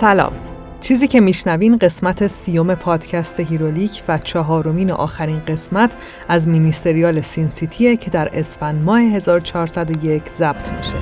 سلام. چیزی که میشنوین قسمت 30 پادکست هیرولیک و 4 و آخرین قسمت از مینی سریال سین سیتیه که در اسفند ماه 1401 ضبط میشه.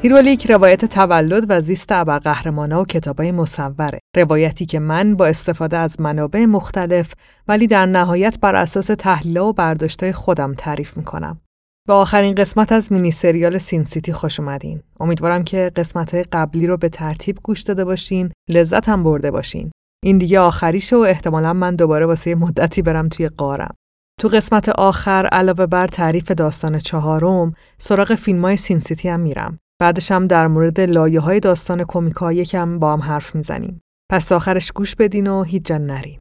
هیرولیک روایت تولد و زیست ابرقهرمانا و کتابای مصوره. روایتی که من با استفاده از منابع مختلف ولی در نهایت بر اساس تحلیل‌ها و برداشت‌های خودم تعریف می‌کنم. به آخرین قسمت از مینی سریال سین سیتی خوش اومدین. امیدوارم که قسمت‌های قبلی رو به ترتیب گوش داده باشین، لذت هم برده باشین. این دیگه آخریشه و احتمالاً من دوباره واسه مدتی برم توی غارم. تو قسمت آخر علاوه بر تعریف داستان 4، سراغ فیلم‌های سین سیتی هم میرم. بعدش هم در مورد لایه‌های داستان کمیکا یکم با هم حرف میزنیم. پس آخرش گوش بدین و هیچ جا نرین.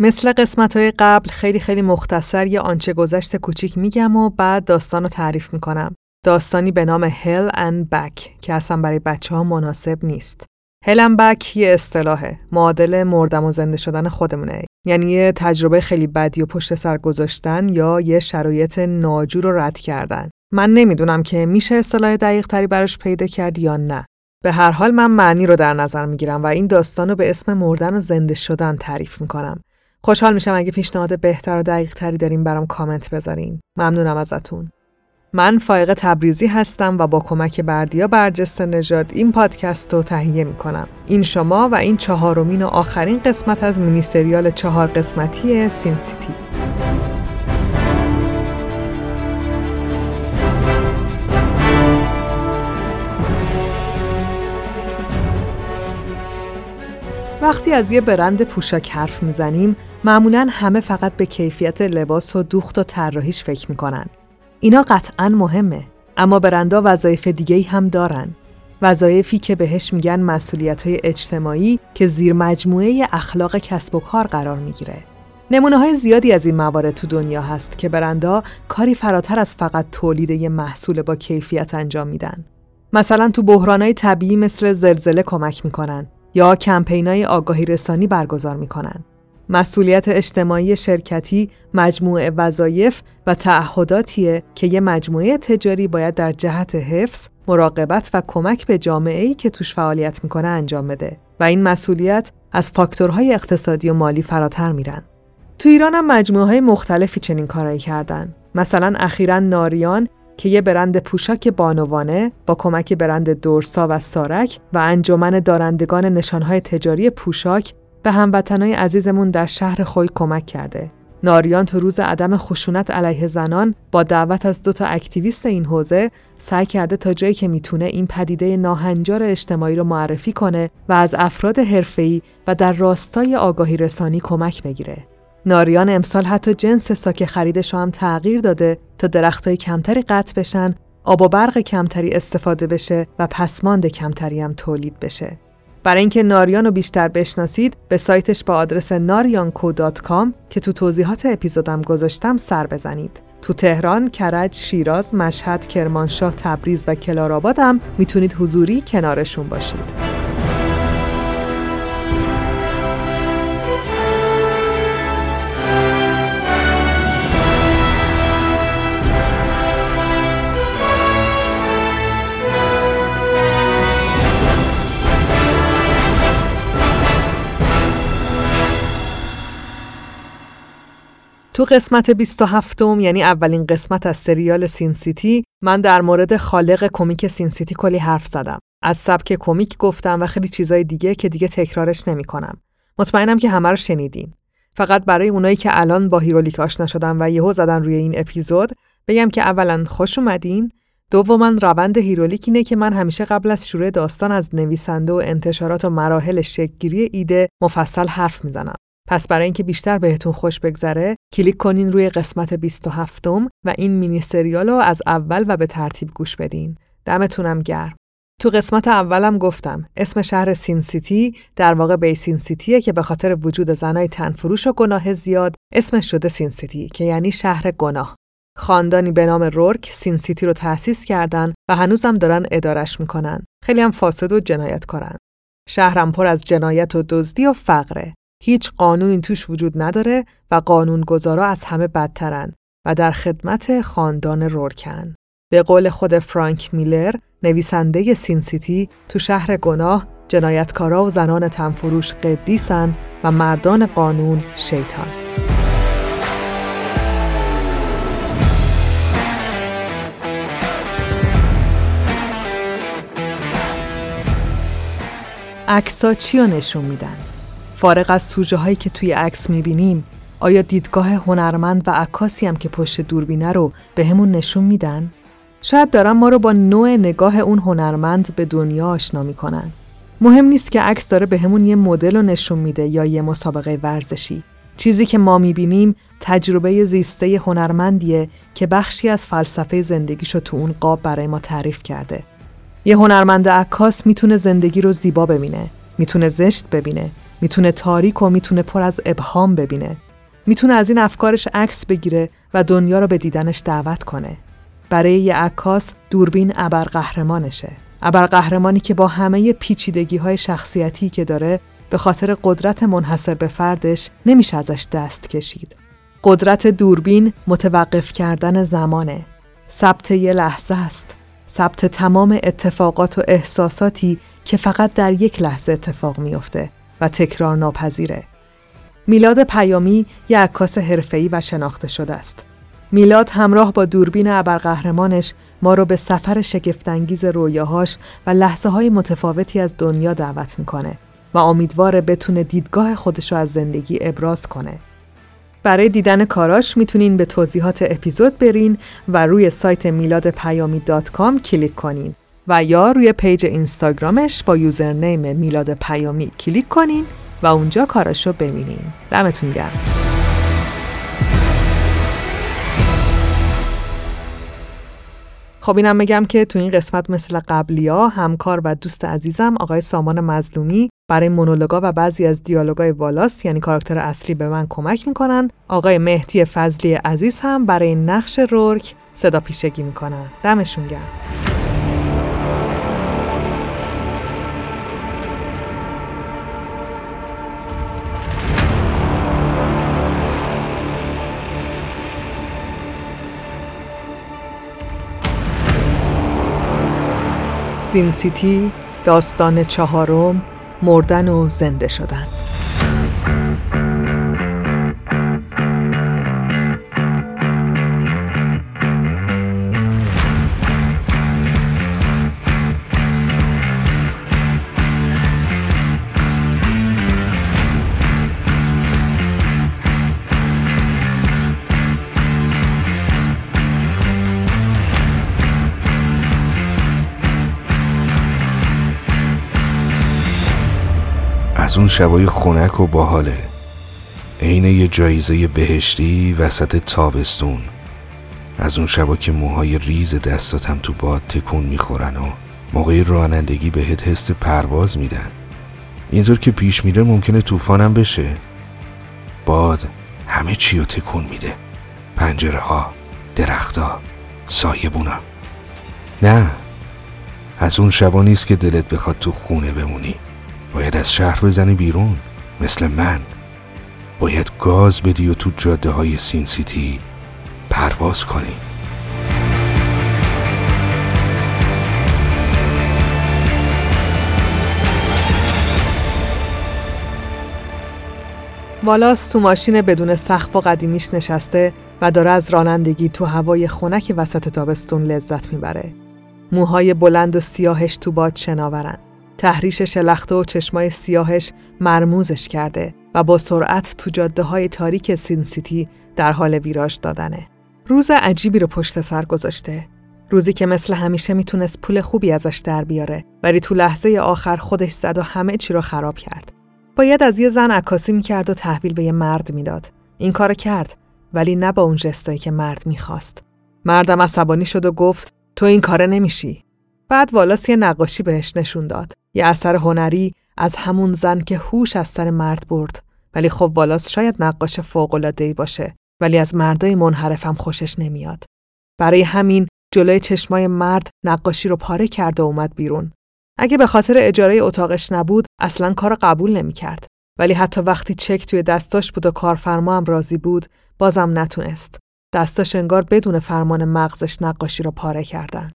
مثل قسمت‌های قبل خیلی مختصر یه آنچه گذشت کوچیک میگم و بعد داستان رو تعریف میکنم. داستانی به نام Hell and Back که اصلا برای بچه‌ها مناسب نیست. Hell and Back یه اصطلاحه، معادل مردم و زنده شدن خودمونه. یعنی یه تجربه خیلی بدی و پشت سر گذاشتن یا یه شرایط ناجور رو رد کردن. من نمیدونم که میشه اصطلاح دقیق تری براش پیدا کرد یا نه. به هر حال من معنی رو در نظر میگیرم و این داستان رو به اسم مردن و زنده شدن تعریف میکنم. خوشحال میشم اگه پیشنهاد بهتر و دقیق تری داریم برام کامنت بذارین. ممنونم ازتون. من فائقه تبریزی هستم و با کمک بردیا برجسته نژاد این پادکست رو تهیه میکنم. این شما و این 4 و آخرین قسمت از مینی سریال 4 سین سیتی. وقتی از یه برند پوشاک حرف میزنیم، معمولاً همه فقط به کیفیت لباس و دوخت و طراحیش فکر میکنن. اینا قطعاً مهمه، اما برندها وظایف دیگه‌ای هم دارن. وظایفی که بهش میگن مسئولیت‌های اجتماعی که زیر مجموعه اخلاق کسب و کار قرار میگیره. نمونه‌های زیادی از این موارد تو دنیا هست که برندها کاری فراتر از فقط تولید یه محصول با کیفیت انجام میدن. مثلاً تو بحران‌های طبیعی مثل زلزله کمک میکنن. یا کمپینای آگاهی رسانی برگزار می‌کنن. مسئولیت اجتماعی شرکتی مجموعه وظایف و تعهداتیه که یه مجموعه تجاری باید در جهت حفظ، مراقبت و کمک به جامعه‌ای که توش فعالیت می‌کنه انجام بده و این مسئولیت از فاکتورهای اقتصادی و مالی فراتر میرن. تو ایران هم مجموعه‌های مختلفی چنین کارایی کردن. مثلا اخیراً ناریان که یه برند پوشاک بانوانه با کمک برند دورسا و سارک و انجمن دارندگان نشانهای تجاری پوشاک به هموطنای عزیزمون در شهر خوی کمک کرده. ناریان تو روز عدم خشونت علیه زنان با دعوت از 2 اکتیویست این حوزه سعی کرده تا جایی که میتونه این پدیده ناهنجار اجتماعی رو معرفی کنه و از افراد حرفه‌ای و در راستای آگاهی رسانی کمک بگیره. ناریان امسال حتی جنس ساک خریدش هم تغییر داده تا درختای کمتری قطع بشن، آب و برق کمتری استفاده بشه و پسماند کمتری هم تولید بشه. برای اینکه ناریان رو بیشتر بشناسید، به سایتش با آدرس naryanco.com که تو توضیحات اپیزودم گذاشتم سر بزنید. تو تهران، کرج، شیراز، مشهد، کرمانشاه، تبریز و کلارآباد هم میتونید حضوری کنارشون باشید. تو قسمت 27 یعنی اولین قسمت از سریال سین سیتی، من در مورد خالق کمیک سین سیتی کلی حرف زدم. از سبک کمیک گفتم و خیلی چیزای دیگه که دیگه تکرارش نمی‌کنم. مطمئنم که همه رو شنیدین. فقط برای اونایی که الان با هیرولیک آشنا شدن و یهو زدن روی این اپیزود، بگم که اولا خوش اومدین، دوما روند هیرولیک اینه که من همیشه قبل از شروع داستان از نویسنده و انتشارات و مراحل شکل‌گیری ایده مفصل حرف میزنم. پس برای اینکه بیشتر بهتون خوش بگذره، کلیک کنین روی قسمت 27 و این مینی سریال رو از اول و به ترتیب گوش بدین. دمتونم گرم. تو قسمت اولم گفتم اسم شهر سین سیتی در واقع بی سین سیتیه که به خاطر وجود زنای تنفروش و گناه زیاد اسمش شده سین سیتی که یعنی شهر گناه. خاندانی به نام رورک سین سیتی رو تأسیس کردن و هنوزم دارن ادارش میکنن. خیلی هم فاسد و جنایتکارن. شهرم پر از جنایت و دزدی و فقره. هیچ قانونی توش وجود نداره و قانونگذارا از همه بدترن و در خدمت خاندان رورکن. به قول خود فرانک میلر، نویسنده سین سیتی، تو شهر گناه جنایتکارا و زنان تنفروش قدیسن و مردان قانون شیطان. عکس‌ها چی رو نشون میدن؟ فارغ از سوژه هایی که توی عکس میبینیم، آیا دیدگاه هنرمند و عکاسی هم که پشت دوربینه رو به همون نشون میدن؟ شاید دارن ما رو با نوع نگاه اون هنرمند به دنیا آشنا میکنن. مهم نیست که عکس داره به همون یه مدل رو نشون میده یا یه مسابقه ورزشی. چیزی که ما میبینیم تجربه زیسته هنرمندیه که بخشی از فلسفه زندگیشو تو اون قاب برای ما تعریف کرده. یه هنرمند عکاس میتونه زندگی رو زیبا ببینه، میتونه زشت ببینه، میتونه تاریک و میتونه پر از ابهام ببینه. میتونه از این افکارش عکس بگیره و دنیا رو به دیدنش دعوت کنه. برای یه عکاس دوربین ابرقهرمانشه. ابرقهرمانی که با همه پیچیدگی‌های شخصیتی که داره به خاطر قدرت منحصر به فردش نمیشه ازش دست کشید. قدرت دوربین متوقف کردن زمانه. ثبت یه لحظه است. ثبت تمام اتفاقات و احساساتی که فقط در یک لحظه اتفاق میفته و تکرار ناپذیره. میلاد پیامی یک عکاس حرفه‌ای و شناخته شده است. میلاد همراه با دوربین ابرقهرمانش ما رو به سفر شگفت‌انگیز رویاهاش و لحظه‌های متفاوتی از دنیا دعوت میکنه و امیدواره بتونه دیدگاه خودش رو از زندگی ابراز کنه. برای دیدن کاراش میتونین به توضیحات اپیزود برین و روی سایت میلادپیامی.com کلیک کنین و یا روی پیج اینستاگرامش با یوزرنیم میلاد پیامی کلیک کنین و اونجا کاراشو ببینین. دمتون گرم. خب اینم بگم که تو این قسمت مثل قبلی‌ها همکار و دوست عزیزم آقای سامان مظلومی برای مونولوگا و بعضی از دیالوگای والاس یعنی کاراکتر اصلی به من کمک میکنن. آقای مهدی فضلی عزیز هم برای نقش رورک صدا پیشگی میکنن. دمشون گرم. سین سیتی، داستان چهارم، مردن و زنده شدن. از اون شبای خنک و باحاله، عین یه جایزه بهشتی وسط تابستون. از اون شبا که موهای ریز دستاتم تو باد تکون میخورن و موقع رانندگی بهت حس پرواز میدن. اینطور که پیش میره ممکنه طوفانم بشه. باد همه چی رو تکون میده، پنجره ها، درخت ها، سایبونا. نه، از اون شبا نیست که دلت بخواد تو خونه بمونی. باید از شهر بزنی بیرون، مثل من. باید گاز بدی و تو جاده های سین سیتی پرواز کنی. والاس تو ماشین بدون سقف و قدیمیش نشسته و داره از رانندگی تو هوای خنک وسط تابستون لذت میبره. موهای بلند و سیاهش تو باد شناورن. تحریش شلخته و چشمای سیاهش مرموزش کرده و با سرعت تو جاده‌های تاریک سین سیتی در حال ویراج دادنه. روز عجیبی رو پشت سر گذاشته. روزی که مثل همیشه میتونست پول خوبی ازش در بیاره، ولی تو لحظه آخر خودش زد و همه چی رو خراب کرد. باید از یه زن عکاسی میکرد و تحویل به یه مرد میداد. این کارو کرد، ولی نه با اون جستایی که مرد میخواست. مردم عصبانی شد و گفت تو این کاره نمیشی. بعد والاس یه نقاشی بهش نشون داد. یه اثر هنری از همون زن که هوش از سر مرد برد. ولی خب والاس شاید نقاش فوق‌العاده‌ای باشه، ولی از مردای منحرفم خوشش نمیاد. برای همین جلوی چشمای مرد نقاشی رو پاره کرد و اومد بیرون. اگه به خاطر اجاره اتاقش نبود، اصلاً کارو قبول نمی‌کرد. ولی حتی وقتی چک توی دستاش بود و کارفرما هم راضی بود، بازم نتونست. دستاش انگار بدون فرمان مغزش نقاشی رو پاره کردن.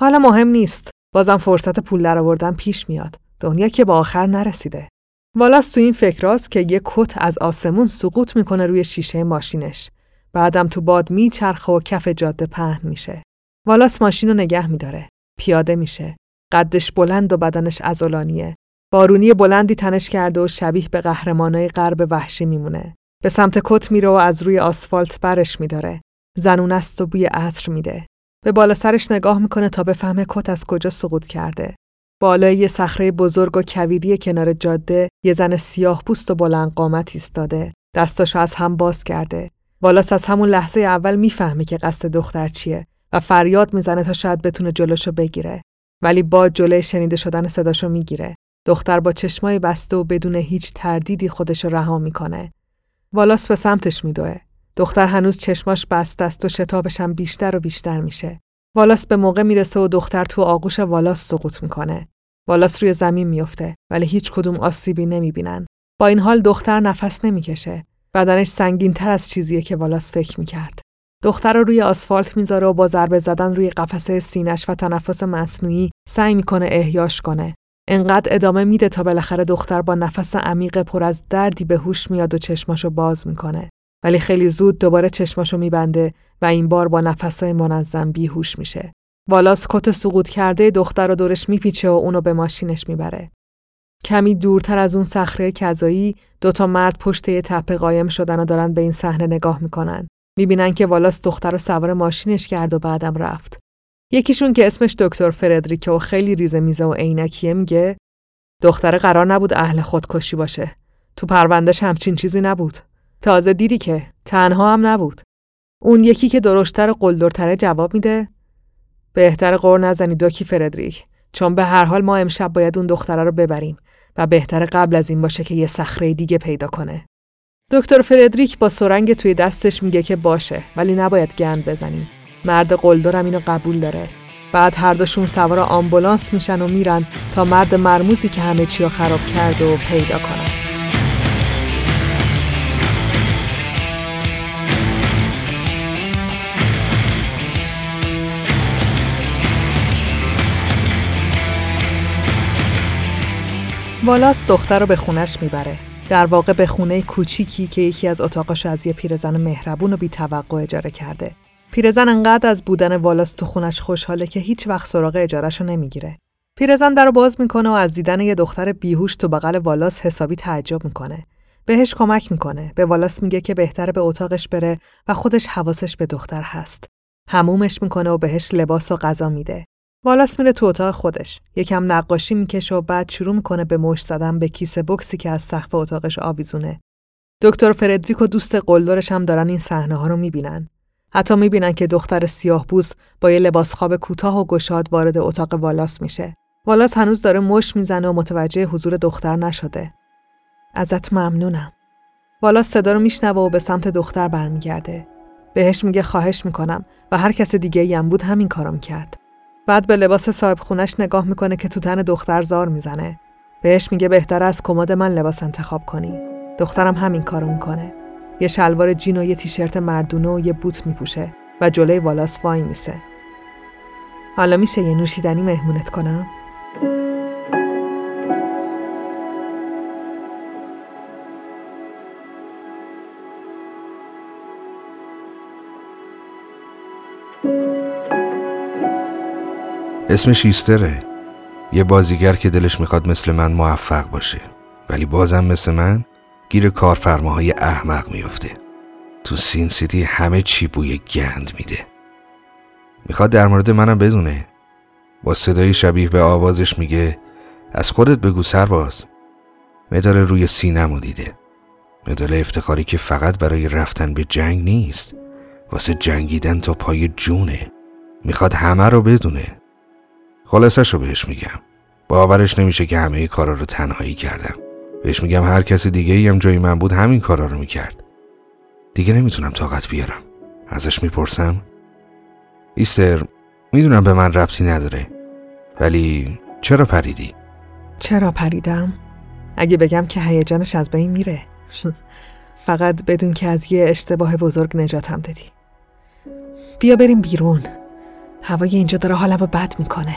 حالا مهم نیست. بازم فرصت پول درآوردن پیش میاد. دنیا که به آخر نرسیده. والاس تو این فکراست که یه کت از آسمون سقوط میکنه روی شیشه ماشینش. بعدم تو باد میچرخه و کف جاده پهن میشه. والاس ماشین رو نگه میداره. پیاده میشه. قدش بلند و بدنش عضلانیه. بارونی بلندی تنش کرده و شبیه به قهرمانای غرب وحشی میمونه. به سمت کت میره و از روی آسفالت برش میداره. زنونه است و بوی عطر میده. به بالا سرش نگاه میکنه تا بفهمه کت از کجا سقوط کرده. بالای یه صخره بزرگ و کویری کنار جاده یه زن سیاه‌پوست و بلند قامت ایستاده. دستاشو از هم باز کرده. والاس از همون لحظه اول میفهمه که قصد دختر چیه و فریاد میزنه تا شاید بتونه جلوشو بگیره. ولی با جلوی شنیده شدن صداشو میگیره. دختر با چشمای بسته و بدون هیچ تردیدی خودشو رها میکنه. والاس به سمتش میدوه. دختر هنوز چشماش بسته است و شتابش هم بیشتر و بیشتر میشه. والاس به موقع میرسه و دختر تو آغوش والاس سقوط میکنه. والاس روی زمین میفته ولی هیچ کدوم آسیبی نمیبینن. با این حال دختر نفس نمیکشه. بدنش سنگین‌تر از چیزیه که والاس فکر میکرد. دختر رو روی آسفالت میذاره و با ضربه زدن روی قفسه سینه‌اش و تنفس مصنوعی سعی میکنه احیاش کنه. انقدر ادامه میده تا بالاخره دختر با نفس عمیق پر از دردی به هوش میاد و چشماشو باز میکنه. ولی خیلی زود دوباره چشماشو میبنده و این بار با نفسای منظم بیهوش میشه. والاس کت سقوط کرده دختر رو دورش میپیچه و اونو به ماشینش میبره. کمی دورتر از اون صخره کذایی دوتا مرد پشت یه تپه قایم شدن و دارن به این صحنه نگاه میکنن. میبینن که والاس دختر رو سوار ماشینش کرد و بعدم رفت. یکیشون که اسمش دکتر فردریکه و خیلی ریزه میزه و عینکیه میگه دختر قرار نبود اهل خودکشی باشه. تو پروندهش همچین چیزی نبود. تازه دیدی که تنها هم نبود. اون یکی که درشت‌تر و قلدرتره جواب میده بهتر قر نزنی دکی فردریک، چون به هر حال ما امشب باید اون دختره رو ببریم و بهتر قبل از این باشه که یه صخره دیگه پیدا کنه. دکتر فردریک با سرنگ توی دستش میگه که باشه، ولی نباید گند بزنیم. مرد قلدرم اینو قبول داره. بعد هر دوشون سوار آمبولانس میشن و میرن تا مرد مرموزی که همه چی رو خراب کرد و پیدا کنه. والاس دختر رو به خونش میبره. در واقع به خونه کوچیکی که یکی از اتاقاشو از یه پیرزن مهربون و بی‌توقع اجاره کرده. پیرزن انقدر از بودن والاس تو خونش خوشحاله که هیچ وقت سراغ اجارهشو نمیگیره. پیرزن درو باز میکنه و از دیدن یه دختر بیهوش تو بغل والاس حسابی تعجب میکنه. بهش کمک میکنه. به والاس میگه که بهتره به اتاقش بره و خودش حواسش به دختر هست. حمومش میکنه و بهش لباس و غذا میده. والاس میره تو اتاق خودش، یکم نقاشی میکشه و بعد شروع میکنه به مشت زدن به کیسه بکسی که از سقف اتاقش آویزونه. دکتر فردریک و دوست قلدرش هم دارن این صحنه ها رو میبینن. حتی میبینن که دختر سیاه‌پوست با یه لباس خواب کوتاه و گشاد وارد اتاق والاس میشه. والاس هنوز داره مشت میزنه و متوجه حضور دختر نشده. ازت ممنونم. والاس صدا رو میشنوه و به سمت دختر برمیگرده. بهش میگه خواهش میکنم و هر کس دیگه‌ای هم بود همین کارو میکرد. بعد به لباس صاحب خونش نگاه میکنه که تو تن دختر زار میزنه. بهش میگه بهتره از کمد من لباس انتخاب کنی. دخترم همین کارو میکنه. یه شلوار جین و یه تیشرت مردونه و یه بوت میپوشه و جلوی والاس وای میسه. حالا میشه یه نوشیدنی مهمونت کنم؟ اسمش ایستره. یه بازیگر که دلش میخواد مثل من موفق باشه، ولی بازم مثل من گیر کارفرماهای احمق میفته. تو سین سیتی همه چی بوی گند میده. میخواد در مورد منم بدونه. با صدای شبیه به آوازش میگه از خودت بگو سرباز. مدال روی سینمو دیده. مدال افتخاری که فقط برای رفتن به جنگ نیست، واسه جنگیدن تا پای جونه. میخواد همه رو بدونه. خلاصش رو بهش میگم. باورش نمیشه که همه کارا رو تنهایی کردم. بهش میگم هر کس دیگه ای هم جای من بود همین کارا رو میکرد. دیگه نمیتونم طاقت بیارم. ازش میپرسم ایستر، میدونم به من ربطی نداره، ولی چرا پریدی؟ چرا پریدم؟ اگه بگم که هیجانش از بین میره. فقط بدون که از یه اشتباه بزرگ نجاتم دادی. بیا بریم بیرون. هوای اینجا داره حالمو بد میکنه.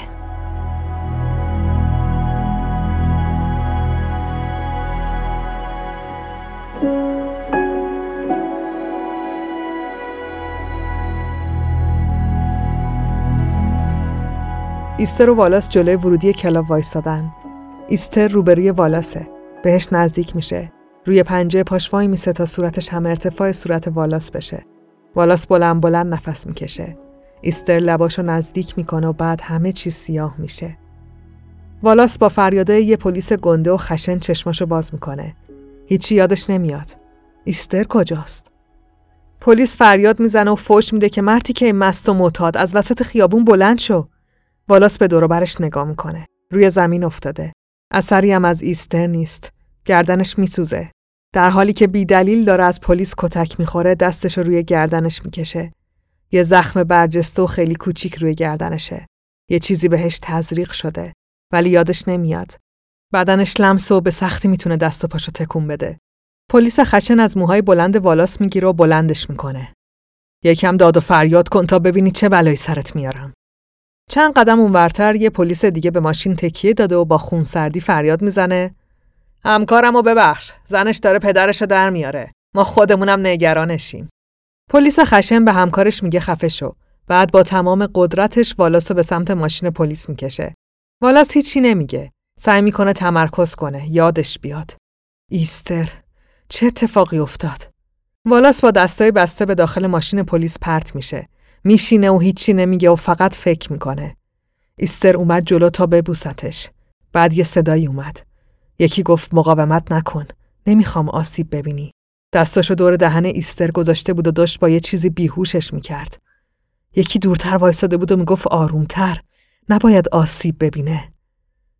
ایستر و والاس جلوی ورودی کلاب وایستادن. ایستر روبروی والاسه. بهش نزدیک میشه. روی پنجه پاش وای میسه تا صورتش هم ارتفاع صورت والاس بشه. والاس بلند بلند نفس میکشه. ایستر لباشو نزدیک میکنه و بعد همه چیز سیاه میشه. والاس با فریادای یه پلیس گنده و خشن چشماشو باز میکنه. هیچی یادش نمیاد. ایستر کجاست؟ پلیس فریاد میزنه و فوش میده که مرتی که مست و معتاد از وسط خیابون بلند شو. والاس به دور و برش نگاه میکنه. روی زمین افتاده. اثری هم از ایستر نیست. گردنش میسوزه. در حالی که بی‌دلیل داره از پلیس کتک میخوره، دستش رو روی گردنش میکشه. یه زخم برجسته و خیلی کوچیک روی گردنشه. یه چیزی بهش تزریق شده، ولی یادش نمیاد. بدنش لمس و به سختی میتونه دست و پاشو تکون بده. پلیس خشن از موهای بلند والاس میگیره و بلندش میکنه. یکم داد و فریاد کن تا ببینی چه بلایی سرت میارم. چند قدم اونورتر یه پلیس دیگه به ماشین تکیه داده و با خونسردی فریاد میزنه: همکارمو ببخش، زنش داره پدرشو در میاره، ما خودمونم نگرانشیم. پلیس خشن به همکارش میگه خفه شو. بعد با تمام قدرتش والاسو به سمت ماشین پلیس میکشه. والاس هیچی نمیگه، سعی میکنه تمرکز کنه، یادش بیاد. ایستر، چه اتفاقی افتاد؟ والاس با دستای بسته به داخل ماشین پلیس پرت میشه. میشینه و هیچی نمیگه و فقط فکر میکنه. ایستر اومد جلو تا ببوستش. بعد یه صدایی اومد. یکی گفت مقاومت نکن. نمیخوام آسیب ببینی. دستاشو دور دهن ایستر گذاشته بود و داشت با یه چیزی بیهوشش میکرد. یکی دورتر وایساده بود و میگفت آرومتر. نباید آسیب ببینه.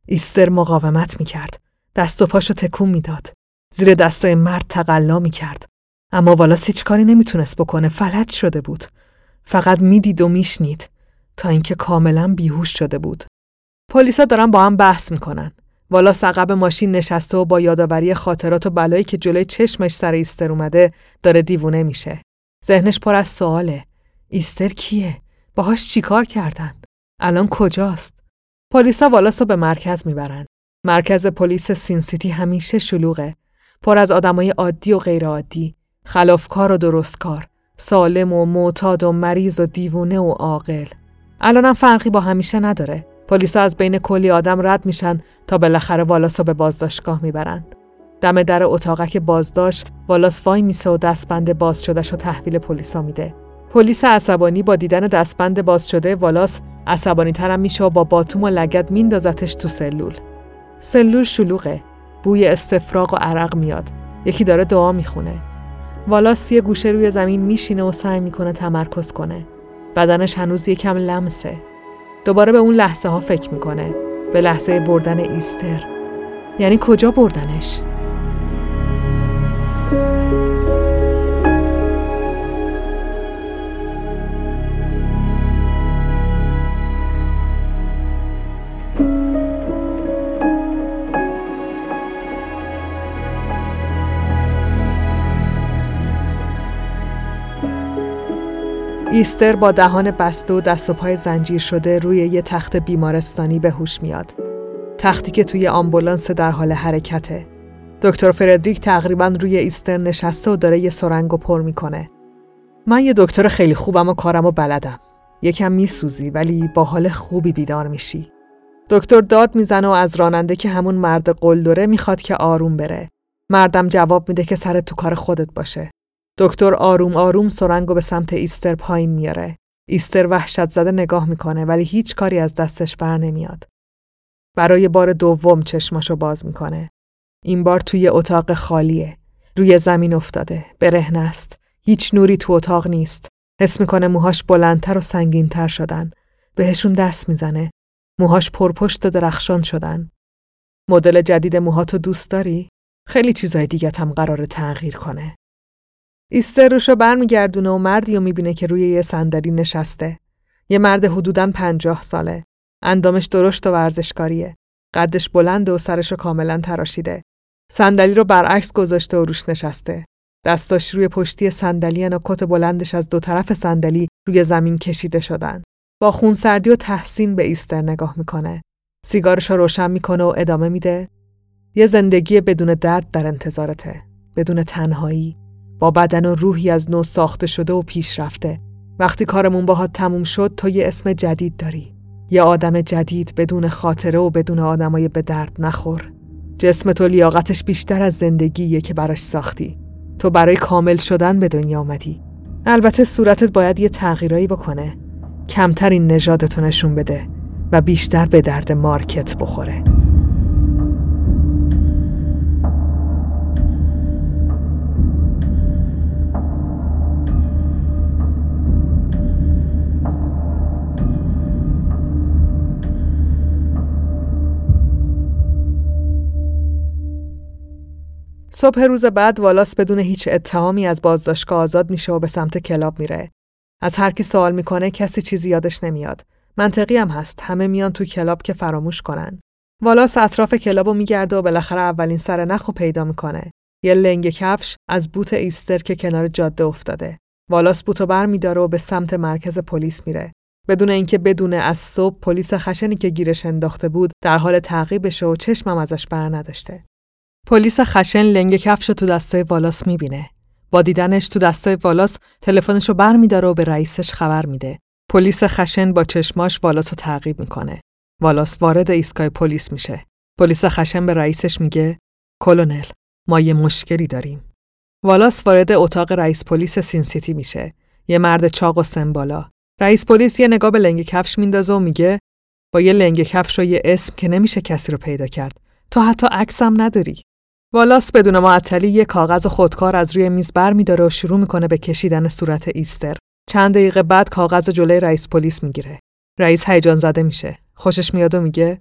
ایستر مقاومت میکرد. دست و پاشو تکون میداد. زیر دستای مرد تقلا میکرد. اما والاس هیچ کاری نمیتونست بکنه. فلج شده بود. فقط میدید و میشنید تا اینکه کاملا بیهوش شده بود. پلیسا دارن با هم بحث میکنن. والاس عقب ماشین نشسته و با یادآوری خاطرات و بلایی که جلوی چشمش سر ایستر اومده داره دیوونه میشه. ذهنش پر از سواله. ایستر کیه؟ باهاش چیکار کردن؟ الان کجاست؟ پلیسا والاس رو به مرکز میبرن. مرکز پلیس سین سیتی همیشه شلوغه. پر از آدمای عادی و غیر عادی، خلافکار و درستکار، سالم و معتاد و مریض و دیوونه و عاقل. الانم فرقی با همیشه نداره. پلیسا از بین کلی آدم رد میشن تا بالاخره والاسو به بازداشتگاه میبرن. دم در اتاقک بازداشت والاس وای میسه و دستبند باز شدهشو تحویل پلیسا میده. پلیس عصبانی با دیدن دستبند باز شده والاس عصبانی ترم میشه و با باتوم و لگد میندازتش تو سلول. سلول شلوغه. بوی استفراغ و عرق میاد. یکی داره دعا میخونه. والاس یه گوشه روی زمین میشینه و سعی میکنه تمرکز کنه. بدنش هنوز یکم لمسه. دوباره به اون لحظه ها فکر میکنه. به لحظه بردن ایستر. یعنی کجا بردنش؟ ایستر با دهان بسته و دست و پای زنجیر شده روی یه تخت بیمارستانی به هوش میاد. تختی که توی آمبولانس در حال حرکته. دکتر فردریک تقریباً روی ایستر نشسته و داره یه سرنگو پر میکنه. من یه دکتر خیلی خوبم و کارمو بلدم. یکم میسوزی ولی با حال خوبی بیدار میشی. دکتر داد میزنه و از راننده که همون مرد قلدره میخواد که آروم بره. مردم جواب میده که سرت تو کار خودت باشه. دکتر آروم آروم سرنگو به سمت ایستر پایین میاره. ایستر وحشت زده نگاه میکنه ولی هیچ کاری از دستش بر نمیاد. برای بار دوم چشماشو باز میکنه. این بار توی اتاق خالیه. روی زمین افتاده. برهنه است. هیچ نوری تو اتاق نیست. حس میکنه موهاش بلندتر و سنگینتر شدن. بهشون دست میزنه. موهاش پرپشت و درخشان شدن. مدل جدید موهاتو دوست داری؟ خیلی چیزای دیگه هم قراره تغییر کنه. ایستر روشو برمیگردونه و مردی رو میبینه که روی یه صندلی نشسته. یه مرد حدوداً 50 ساله. اندامش درشت و ورزشکاریه. قدش بلند و سرشو کاملاً تراشیده. صندلی رو برعکس گذاشته و روش نشسته. دستاش روی پشتی صندلی، و کت بلندش از دو طرف صندلی روی زمین کشیده شدن. با خونسردی و تحسین به ایستر نگاه میکنه. سیگارش رو روشن میکنه و ادامه میده. یه زندگی بدون درد در انتظارته. بدون تنهایی، با بدن و روحی از نو ساخته شده و پیش رفته. وقتی کارمون باهات تموم شد، تو یه اسم جدید داری. یه آدم جدید، بدون خاطره و بدون آدمای به درد نخور. جسم تو لیاقتش بیشتر از زندگیه که براش ساختی. تو برای کامل شدن به دنیا آمدی. البته صورتت باید یه تغییرایی بکنه. کمتر این نژادتو نشون بده و بیشتر به درد مارکت بخوره. صبح روز بعد والاس بدون هیچ اتهامی از بازداشتگاه آزاد میشه و به سمت کلاب میره. از هر کی سوال میکنه کسی چیزی یادش نمیاد. منطقی هم هست، همه میان تو کلاب که فراموش کنن. والاس اطراف کلابو میگرده و بالاخره اولین سر نخو پیدا میکنه. یه لنگ کفش از بوت ایستر که کنار جاده افتاده. والاس بوتو برمیداره و به سمت مرکز پلیس میره. بدون اینکه بدونه از صبح پلیس خشنی که گیرش انداخته بود در حال تعقیبشه و چشمم ازش برنداشته. پلیس خشن لنگ کفش رو تو دسته والاس میبینه. با دیدنش تو دسته والاس تلفنش رو برمیداره و به رئیسش خبر میده. پلیس خشن با چشماش والاس رو تعقیب میکنه. والاس وارد ایستگاه پلیس میشه. پلیس خشن به رئیسش میگه کلونل، ما یه مشکلی داریم. والاس وارد اتاق رئیس پلیس سین سیتی میشه. یه مرد چاق و سن بالا. رئیس پلیس یه نگاه به لنگ کفش میندازه و میگه با یه لنگ کفش و یه اسم که نمیشه کسی رو پیدا کرد. تو حتی عکسم نداری. والاس بدون معطلی یک کاغذ خودکار از روی میز برمی‌داره و شروع می‌کنه به کشیدن صورت ایستر. چند دقیقه بعد کاغذ رو جلوی رئیس پلیس می‌گیره. رئیس هیجان زده میشه. خوشش میاد و میگه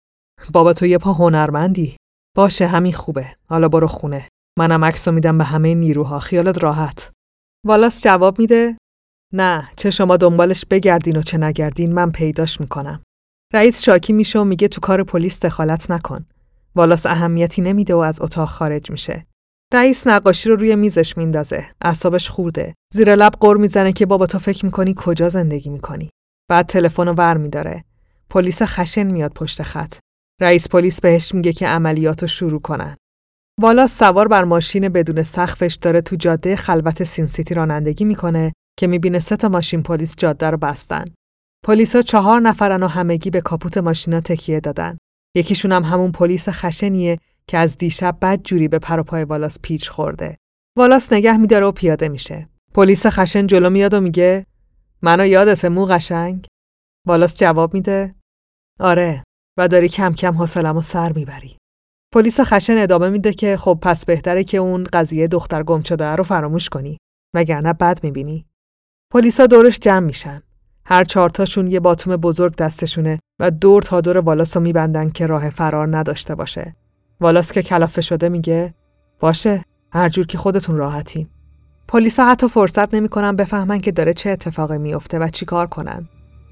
بابا تو یه پا هنرمندی. باشه همین خوبه. حالا برو خونه. منم عکسو میدم به همه نیروها. خیالت راحت. والاس جواب میده نه، چه شما دنبالش بگردین و چه نگردین من پیداش می‌کنم. رئیس شاکی میشه و میگه تو کار پلیس دخالت نکن. والاس اهمیتی نمیده و از اتاق خارج میشه. رئیس نقاشی رو روی میزش میندازه. اعصابش خورده. زیر لب غر میزنه که بابا تو فکر میکنی کجا زندگی میکنی؟ بعد تلفن رو برمیداره. پلیس خشن میاد پشت خط. رئیس پلیس بهش میگه که عملیاتو شروع کنن. والاس سوار بر ماشین بدون سقفش داره تو جاده خلوت سین سیتی رانندگی میکنه که میبینه 3 تا ماشین پلیس جاده رو بستن. پلیسا 4 نفرن و همگی به کاپوت ماشینا تکیه دادن. یکیشون هم همون پلیس خشنیه که از دیشب بد جوری به پر و پای والاس پیچ خورده. والاس نگه می‌داره و پیاده میشه. پلیس خشن جلو میاد و میگه منو یادت مو قشنگ؟ والاس جواب میده آره، و داری کم کم حوصله‌مو سر میبری. پلیس خشن ادامه میده که خب پس بهتره که اون قضیه دختر گم شده رو فراموش کنی، وگرنه بد میبینی. پلیسا دورش جمع میشن. هر 4 تاشون یه باتوم بزرگ دستشونه و دور تا دور والاس رو میبندن که راه فرار نداشته باشه. والاس که کلافه شده میگه باشه، هر جور که خودتون راحتین. پلیسا حتی فرصت نمیکنن بفهمن که داره چه اتفاقی میفته و چیکار کنن.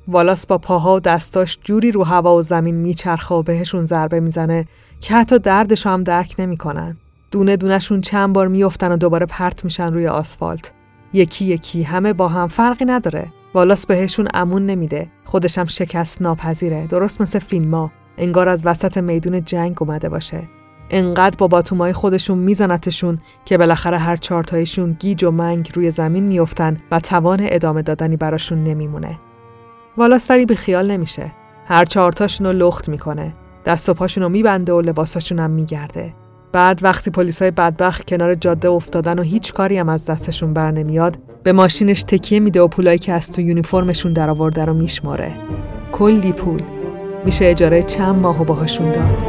والاس با پاها و دستاش جوری رو هوا و زمین میچرخه و بهشون ضربه میزنه که حتی دردش هم درک نمیکنن. دونه دونهشون چند بار میافتن و دوباره پرت میشن روی آسفالت. یکی یکی، همه با هم، فرقی نداره. والاس بهشون امون نمیده. خودش هم شکست ناپذیره. درست مثل فیلم‌ها، انگار از وسط میدون جنگ اومده باشه. انقدر با باتومای خودشون میزنتشون که بالاخره هر 4 تایشون گیج و منگ روی زمین میافتن و توان ادامه دادنی براشون نمیمونه. والاس ولی بیخیال نمیشه. هر 4 تاشون رو لخت میکنه. دست و پاشون رو میبنده و لباساشون هم میگرده. بعد وقتی پلیسای بدبخت کنار جاده افتادن و هیچ کاری هم از دستشون بر نمیاد، به ماشینش تکیه میده و پولایی که از تو یونیفرمشون درآورده رو میشماره. کلی پول. میشه اجاره چند ماهو باهاشون داد.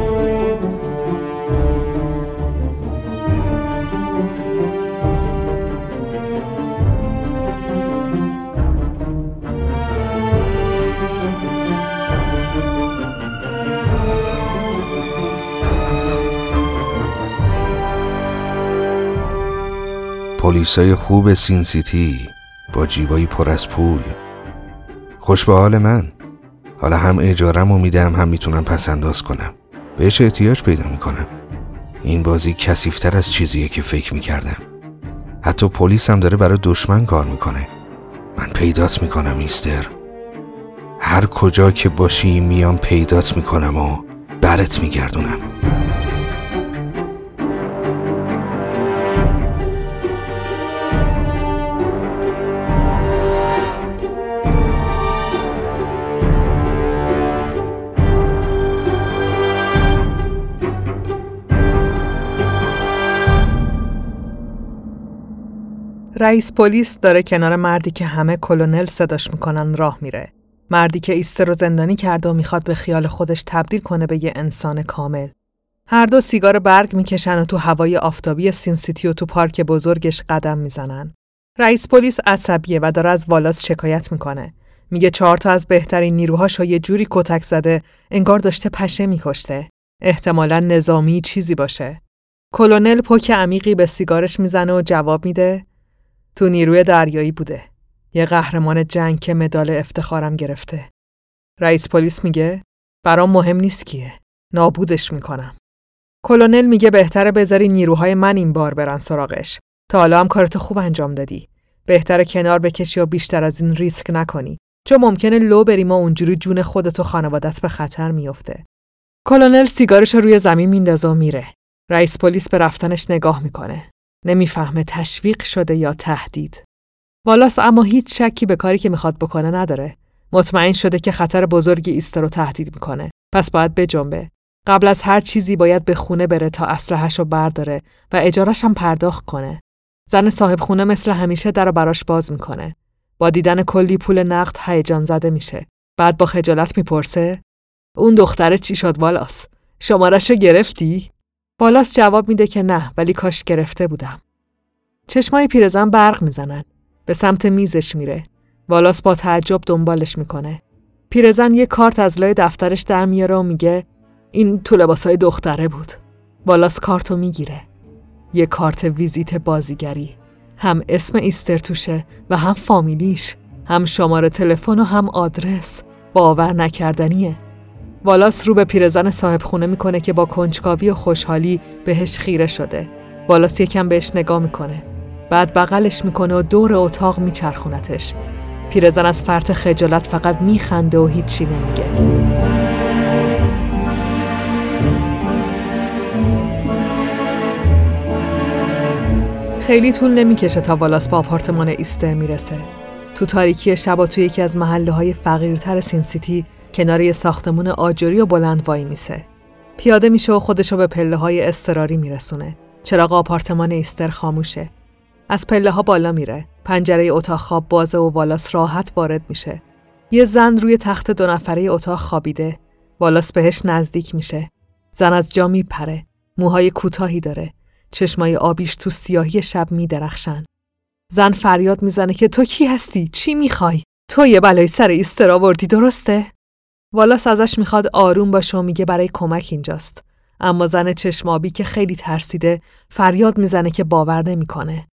پلیسای خوب سین سیتی با جیبایی پر از پول. خوش به حال من. حالا هم اجارم رو میدم، هم میتونم پس انداز کنم. بهش احتیاج پیدا میکنم. این بازی کثیف‌تر از چیزیه که فکر می‌کردم. حتی پلیس هم داره برای دشمن کار می‌کنه. من پیدات می‌کنم ایستر. هر کجا که باشی میام پیدات می‌کنم و برات می‌گردونم. رئیس پلیس داره کنار مردی که همه کلونل صداش میکنن راه میره. مردی که ایستر رو زندانی کرده و میخواد به خیال خودش تبدیل کنه به یه انسان کامل. هر دو سیگار برگ میکشن و تو هوای آفتابی سین سیتی و تو پارک بزرگش قدم میزنن. رئیس پلیس عصبیه و داره از والاس شکایت میکنه. میگه 4 تا از بهترین نیروهاشو یه جوری کتک زده انگار داشته پشه میکشته. احتمالاً نظامی چیزی باشه. کلونل پک عمیقی به سیگارش میزنه و جواب میده تو نیروی دریایی بوده. یه قهرمان جنگ که مدال افتخارم گرفته. رئیس پلیس میگه برام مهم نیست کیه. نابودش میکنم. کلونل میگه بهتره بذاری نیروهای من این بار برن سراغش. تا حالا هم کارتو خوب انجام دادی. بهتره کنار بکشی و بیشتر از این ریسک نکنی. چون ممکنه لو بریم و اونجوری جون خودت و خانوادت به خطر میفته. کلونل سیگارش روی زمین میندازه و میره. رئیس پلیس به رفتنش نگاه میکنه. نمیفهمه تشویق شده یا تهدید. والاس اما هیچ شکی به کاری که میخواد بکنه نداره. مطمئن شده که خطر بزرگی ایستر رو تهدید میکنه. پس باید بجنبه. قبل از هر چیزی باید به خونه بره تا اسلحه‌ش رو برداره و اجاره‌ش هم پرداخت کنه. زن صاحب خونه مثل همیشه در رو براش باز میکنه. با دیدن کلی پول نقد هیجان زده میشه. بعد با خجالت میپرسه اون دختره چی شد والاس؟ شماره‌شو گرفتی؟ والاس جواب میده که نه ولی کاش گرفته بودم. چشمای پیرزن برق میزنن. به سمت میزش میره. والاس با تعجب دنبالش میکنه. پیرزن یه کارت از لای دفترش در میاره و میگه این تو لباسای دختره بود. والاس کارتو میگیره. یه کارت ویزیت بازیگری. هم اسم ایستر توشه و هم فامیلیش، هم شماره تلفن و هم آدرس. باور نکردنیه. والاس رو به پیرزن صاحب خونه میکنه که با کنجکاوی و خوشحالی بهش خیره شده. والاس یکم بهش نگاه میکنه. بعد بغلش میکنه و دور اتاق میچرخونتش. پیرزن از فرط خجالت فقط میخنده و هیچی نمیگه. خیلی طول نمیکشه تا والاس با آپارتمان ایستر میرسه. تو تاریکی شب و تو یکی از محله‌های فقیرتر سین سیتی کنار یه ساختمون آجری و بلند وای میسه. پیاده میشه و خودشو به پله‌های اضطراری میرسونه. چراغ آپارتمان ایستر خاموشه. از پله‌ها بالا میره. پنجره اتاق خواب بازه و والاس راحت وارد میشه. یه زن روی تخت 2 نفره اتاق خوابیده. والاس بهش نزدیک میشه. زن از جا میپره. موهای کوتاهی داره. چشمای آبیش تو سیاهی شب میدرخشن. زن فریاد میزنه که تو کی هستی؟ چی میخوای؟ تو یه بلای سر ایستر آوردی، درسته؟ والاس ازش میخواد آروم باشه و میگه برای کمک اینجاست. اما زن چشمابی که خیلی ترسیده فریاد میزنه که باور نمیکنه.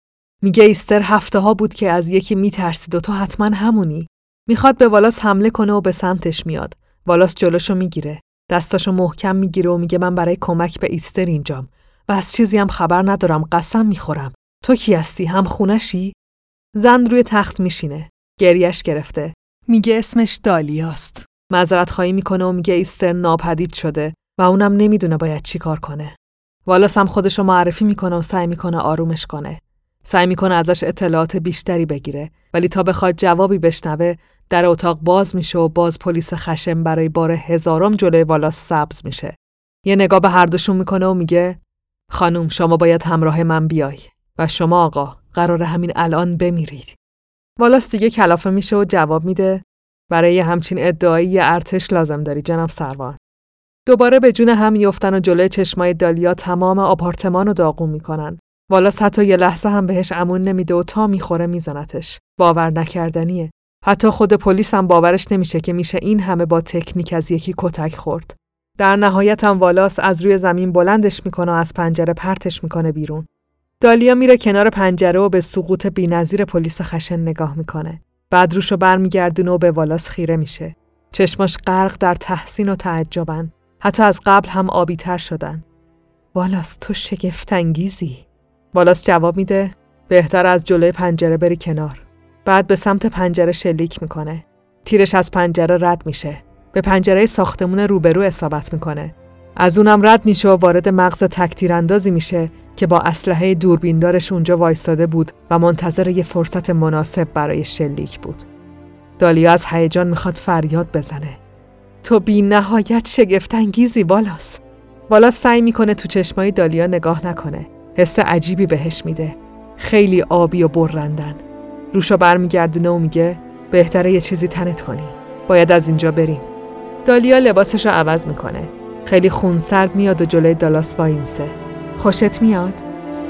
میگه ایستر هفته‌ها بود که از یکی میترسید و تو حتما همونی. میخواد به والاس حمله کنه و به سمتش میاد. والاس جلوشو میگیره. دستاشو محکم میگیره و میگه من برای کمک به ایستر اینجام و از چیزی هم خبر ندارم، قسم میخورم. تو کی هستی؟ هم خونشی؟ زن روی تخت میشینه. گریهش گرفته. میگه اسمش دالیاست. معذرت خواهی میکنه و میگه ایستر ناپدید شده و اونم نمیدونه باید چی کار کنه. والاس هم خودشو معرفی میکنه و سعی میکنه آرومش کنه. سعی میکنه ازش اطلاعات بیشتری بگیره، ولی تا بخواد جوابی بشنوه در اتاق باز میشه و باز پلیس خشم برای بار هزارم جلوی والاس سبز میشه. یه نگاه به هر دوشون میکنه و میگه خانم شما باید همراه من بیای و شما آقا قرار همین الان بمیرید. والاس دیگه کلافه میشه و جواب میده برای همچین ادعایی ارتش لازم داری جناب سروان. دوباره به جون هم میافتن و جلوی چشمای دالیا تمام آپارتمانو داغون میکنن. والاس حتی یه لحظه هم بهش امون نمیده و تا میخوره میزنتش. باور نکردنیه. حتی خود پلیس هم باورش نمیشه که میشه این همه با تکنیک از یکی کتک خورد. در نهایت هم والاس از روی زمین بلندش میکنه و از پنجره پرتش میکنه بیرون. دالیا میره کنار پنجره و به سقوط بی‌نظیر پلیس خشن نگاه میکنه. بعد روشو برمیگردونه و به والاس خیره میشه. چشماش غرق در تحسین و تعجبن. حتی از قبل هم آبی‌تر شدن. والاس تو شگفت‌انگیزی. والاس جواب میده بهتر از جلوی پنجره بری کنار. بعد به سمت پنجره شلیک میکنه. تیرش از پنجره رد میشه. به پنجره ساختمون روبرو اصابت میکنه. از اونم رد میشه و وارد مغز تک‌تیراندازی میشه که با اسلحه دوربیندارش اونجا وایستاده بود و منتظر یه فرصت مناسب برای شلیک بود. دالیا از هیجان میخواد فریاد بزنه. تو بی نهایت شگفت‌انگیزی والاس. والاس سعی میکنه تو چشمای دالیا نگاه نکنه. حس عجیبی بهش میده. خیلی آبی و برندن. روشو برمیگردونه و میگه بهتره یه چیزی تنت کنی. باید از اینجا بریم. دالیا لباسش رو عوض میکنه. خیلی خونسرد میاد و جلوی دالاس وای میسه. خوشت میاد؟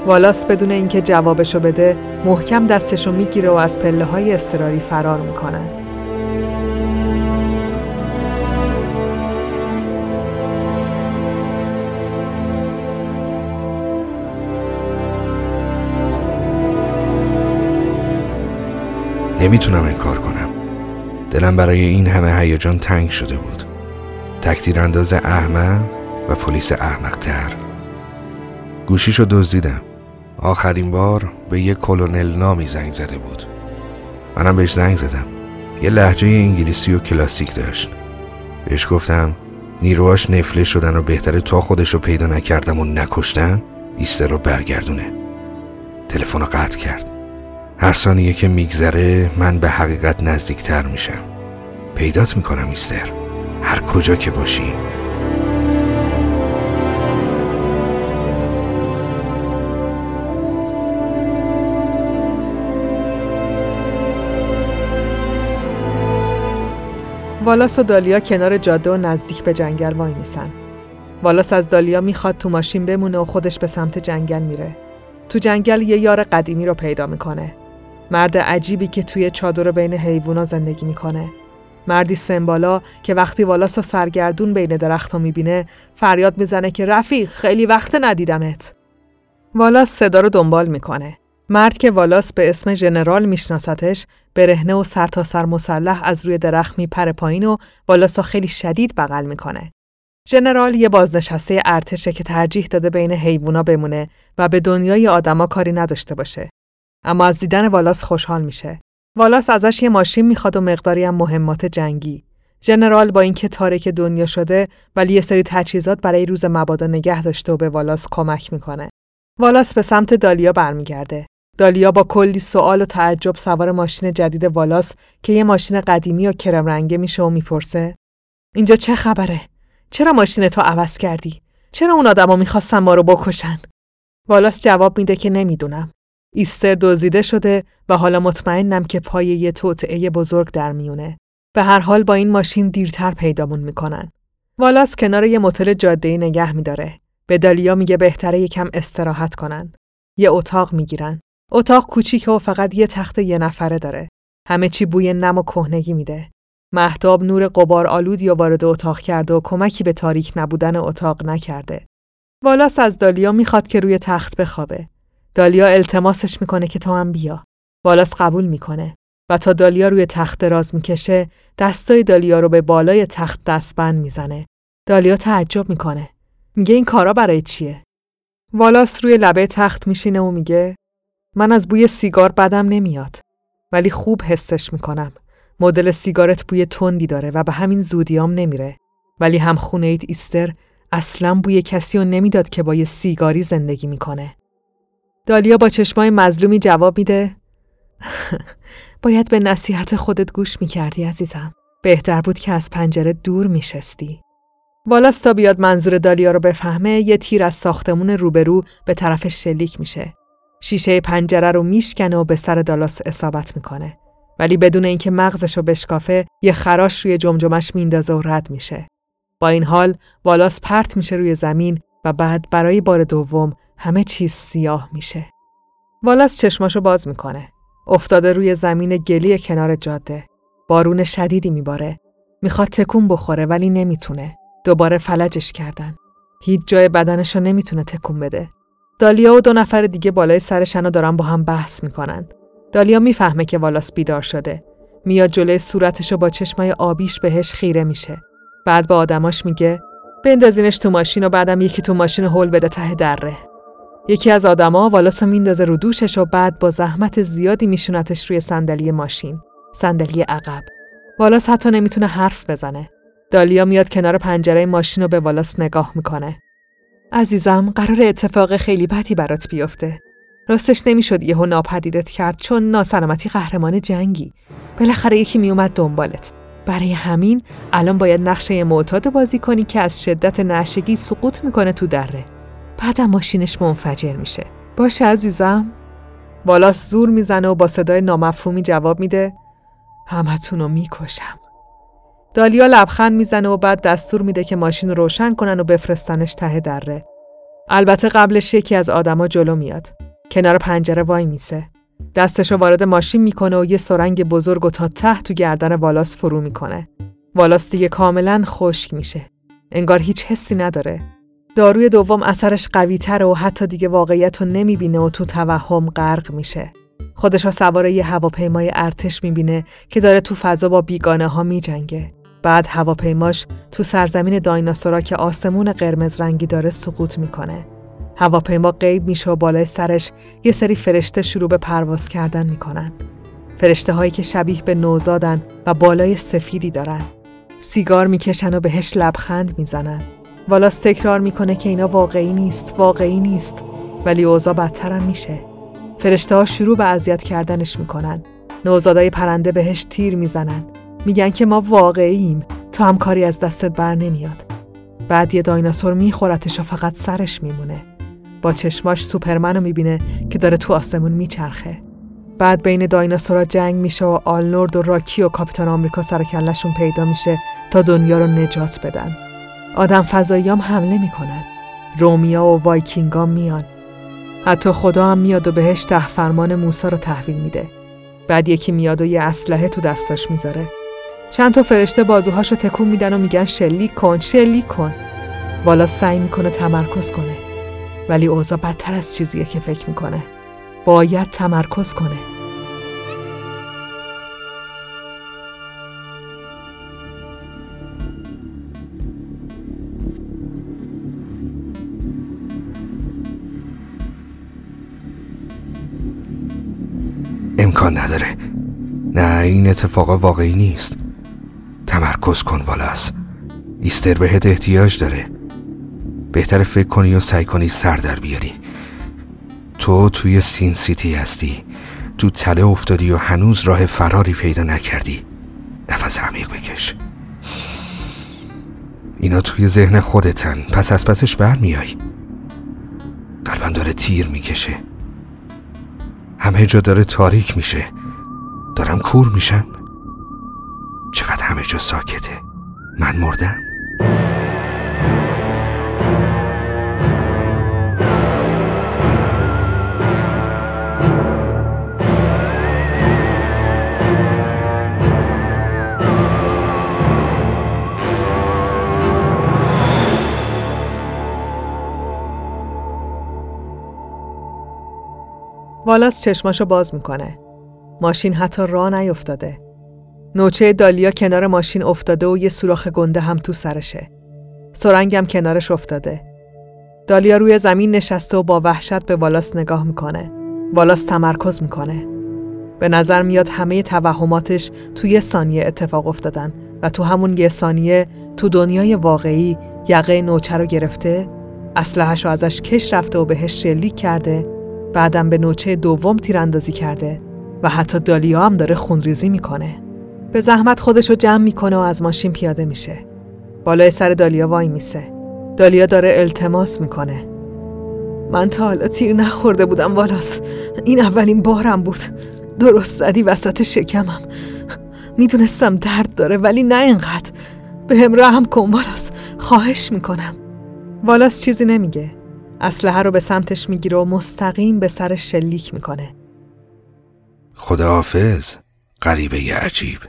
والاس بدون اینکه جوابشو بده محکم دستشو میگیره و از پله‌های اضطراری فرار میکنه. نمیتونم انکار کنم. دلم برای این همه هیجان تنگ شده بود. تک‌تیرانداز احمق و پلیس احمق‌تر. گوشیشو دزدیدم. آخرین بار به یک کلونل نامی زنگ زده بود. منم بهش زنگ زدم. یه لهجه انگلیسی و کلاسیک داشت. بهش گفتم نیروهاش نفله شدن و بهتره تا خودشو پیدا نکردم و نکشتم ایسته رو برگردونه. تلفن رو قطع کرد. هر ثانیه که میگذره من به حقیقت نزدیکتر میشم. پیدات میکنم ایستر، هر کجا که باشی. والاس و دالیا کنار جاده و نزدیک به جنگل وای میسن. والاس از دالیا میخواد تو ماشین بمونه و خودش به سمت جنگل میره. تو جنگل یه یار قدیمی رو پیدا میکنه. مرد عجیبی که توی چادر بین حیوونا زندگی میکنه. مردی سنبالا که وقتی والاس رو سرگردون بین درخت‌ها میبینه فریاد میزنه که رفیق خیلی وقت ندیدمت. والاس صدا رو دنبال میکنه. مرد که والاس به اسم ژنرال میشناستش برهنه و سرتاسر مسلح از روی درخت میپره پایین و والاس رو خیلی شدید بغل میکنه. ژنرال یه بازنشسته ارتشه که ترجیح داده بین حیوونا بمونه و به دنیای آدما کاری نداشته باشه. اما از دیدن والاس خوشحال میشه. والاس ازش یه ماشین میخواد و مقداری هم مهمات جنگی. ژنرال با اینکه تارک دنیا شده ولی یه سری تجهیزات برای روز مبادا نگه داشته و به والاس کمک میکنه. والاس به سمت دالیا برمیگرده. دالیا با کلی سوال و تعجب سوار ماشین جدید والاس که یه ماشین قدیمی و کرم رنگه میشه و میپرسه اینجا چه خبره؟ چرا ماشین تو عوض کردی؟ چرا اون آدما میخواستن ما رو بکشن؟ والاس جواب میده که نمیدونم. ایستر دزدیده شده و حالا مطمئنم که پای یه توطئه بزرگ در میونه. به هر حال با این ماشین دیرتر پیدامون میکنن. والاس کنار یه موتور جاده‌ای نگه میداره. به دالیا میگه بهتره یکم استراحت کنن. یه اتاق میگیرن. اتاق کوچیکه و فقط یه تخت یه نفره داره. همه چی بوی نم و کهنگی میده. مهتاب نور غبار آلودی وارد اتاق کرده و کمکی به تاریک نبودن اتاق نکرده. والاس از دالیا میخواد که روی تخت بخوابه. دالیا التماسش میکنه که تو هم بیا. والاس قبول میکنه و تا دالیا روی تخت دراز میکشه، دستای دالیا رو به بالای تخت دستبند میزنه. دالیا تعجب میکنه. میگه این کارا برای چیه؟ والاس روی لبه تخت میشینه و میگه من از بوی سیگار بدم نمیاد، ولی خوب حسش میکنم. مدل سیگارت بوی تندی داره و به همین زودیام نمیره. ولی هم خونه ایت ایستر اصلاً بوی کسی رو نمیداد که با یه سیگاری زندگی میکنه. دالیا با چشمای مظلومی جواب میده باید به نصیحت خودت گوش میکردی عزیزم. بهتر بود که از پنجره دور میشستی. والاس تا بیاد منظور دالیا رو بفهمه یه تیر از ساختمون روبرو به طرف شلیک میشه. شیشه پنجره رو میشکنه و به سر دالاس اصابت میکنه. ولی بدون اینکه مغزشو بشکافه یه خراش روی جمجمش میندازه و رد میشه. با این حال والاس پرت میشه روی زمین و بعد برای بار دوم همه چیز سیاه میشه. والاس چشماشو باز میکنه. افتاده روی زمین گلی کنار جاده. بارون شدیدی میباره. میخواد تکون بخوره ولی نمیتونه. دوباره فلجش کردن. هیچ جای بدنشو نمیتونه تکون بده. دالیا و دو نفر دیگه بالای سرشن و دارن با هم بحث میکنن. دالیا میفهمه که والاس بیدار شده. میاد جلوی صورتشو با چشمای آبیش بهش خیره میشه. بعد با آدماش میگه بندازینش تو ماشین و بعدم یکی تو ماشین هول بده ته دره. یکی از آدما والاسو میندازه رو دوشش و بعد با زحمت زیادی میشونتش روی صندلی ماشین، صندلی عقب. والاس حتی نمیتونه حرف بزنه. دالیا میاد کنار پنجره ماشین و به والاس نگاه میکنه. عزیزم، قرار اتفاق خیلی بدی برات بیفته. راستش نمیشد یهو ناپدیدت کرد، چون ناسلامتی قهرمان جنگی. بالاخره یکی میومد دنبالت. برای همین الان باید نقشه معتاد بازی کنی که از شدت نشگی سقوط میکنه تو دره. بعد ماشینش منفجر میشه. باشه عزیزم؟ والاس زور میزنه و با صدای نامفهومی جواب میده: همتونو میکشم. دالیا لبخند میزنه و بعد دستور میده که ماشین روشن کنن و بفرستنش ته دره. البته قبلش یکی از آدما جلو میاد. کنار پنجره وای میسه. دستشو وارد ماشین میکنه و یه سرنگ بزرگ و تا ته تو گردن والاس فرو میکنه. والاس دیگه کاملا خشک میشه. انگار هیچ حسی نداره. داروی دوم اثرش قوی‌تره و حتی دیگه واقعیتو نمیبینه و تو توهم غرق میشه. خودشو سوار یه هواپیمای ارتش میبینه که داره تو فضا با بیگانه‌ها میجنگه. بعد هواپیماش تو سرزمین دایناسورا که آسمون قرمز رنگی داره سقوط میکنه. هواپیما غیب میشه و بالای سرش یه سری فرشته شروع به پرواز کردن میکنن. فرشته هایی که شبیه به نوزادن و بالای سفیدی دارن. سیگار میکشن و بهش لبخند میزنن. والاس تکرار میکنه که اینا واقعی نیست، ولی اوضاع بدترم میشه. فرشته ها شروع به اذیت کردنش میکنن. نوزادای پرنده بهش تیر میزنن. میگن که ما واقعییم، تو هم کاری از دستت بر نمیاد. بعد یه دایناسور میخورتش و فقط سرش میمونه. با چشماش سوپرمنو میبینه که داره تو آسمون میچرخه. بعد بین دایناسورا جنگ میشه و آلنورد و راکی و کاپیتان آمریکا سر کلهشون پیدا میشه تا دنیا رو نجات بدن. آدم فضاییام حمله میکنن. رومیا و وایکینگا میان. حتی خدا هم میاد و بهش ته فرمان موسی رو تحویل میده. بعد یکی میاد و یه اسلحه تو دستاش میذاره. چند تا فرشته بازوهاشو تکون میدن و میگن شلیک کن. والاس سعی میکنه تمرکز کنه، ولی اوضاع بدتر از چیزیه که فکر میکنه. باید تمرکز کنه. امکان نداره. نه، این اتفاق واقعی نیست. تمرکز کن والاس. ایستر بهت احتیاج داره. بهتره فکر کنی و سعی کنی سر در بیاری. تو توی سین سیتی هستی. تو تله افتادی و هنوز راه فراری پیدا نکردی. نفس عمیق بکش. اینا توی ذهن خودتن. پس از پسش برمیای. قلبم داره تیر میکشه. همه جا داره تاریک میشه. دارم کور میشم. چقدر همه جا ساکته. من مردم. والاس چشماشو باز میکنه. ماشین حتی راه نیفتاده. نوچه دالیا کنار ماشین افتاده و یه سوراخ گنده هم تو سرشه. سرنگم کنارش افتاده. دالیا روی زمین نشسته و با وحشت به والاس نگاه میکنه. والاس تمرکز میکنه. به نظر میاد همه توهماتش تو یه ثانیه اتفاق افتادن و تو همون یه ثانیه تو دنیای واقعی یقه نوچه رو گرفته، اسلحه‌اش رو ازش کش رفته و بهش شلیک کرده، بعدم به نوچه دوم تیراندازی کرده و حتی دالیا هم داره خونریزی میکنه. به زحمت خودشو جمع میکنه و از ماشین پیاده میشه. بالای سر دالیا وای میسه. دالیا داره التماس میکنه. من تا حالا تیر نخورده بودم والاس. این اولین بارم بود. درست زدی وسط شکمم. میدونستم درد داره ولی نه اینقدر. بهم رحم کن والاس. خواهش میکنم. والاس چیزی نمیگه. اسلحه رو به سمتش میگیره و مستقیم به سر شلیک میکنه. خداحافظ غریبه ی عجیب.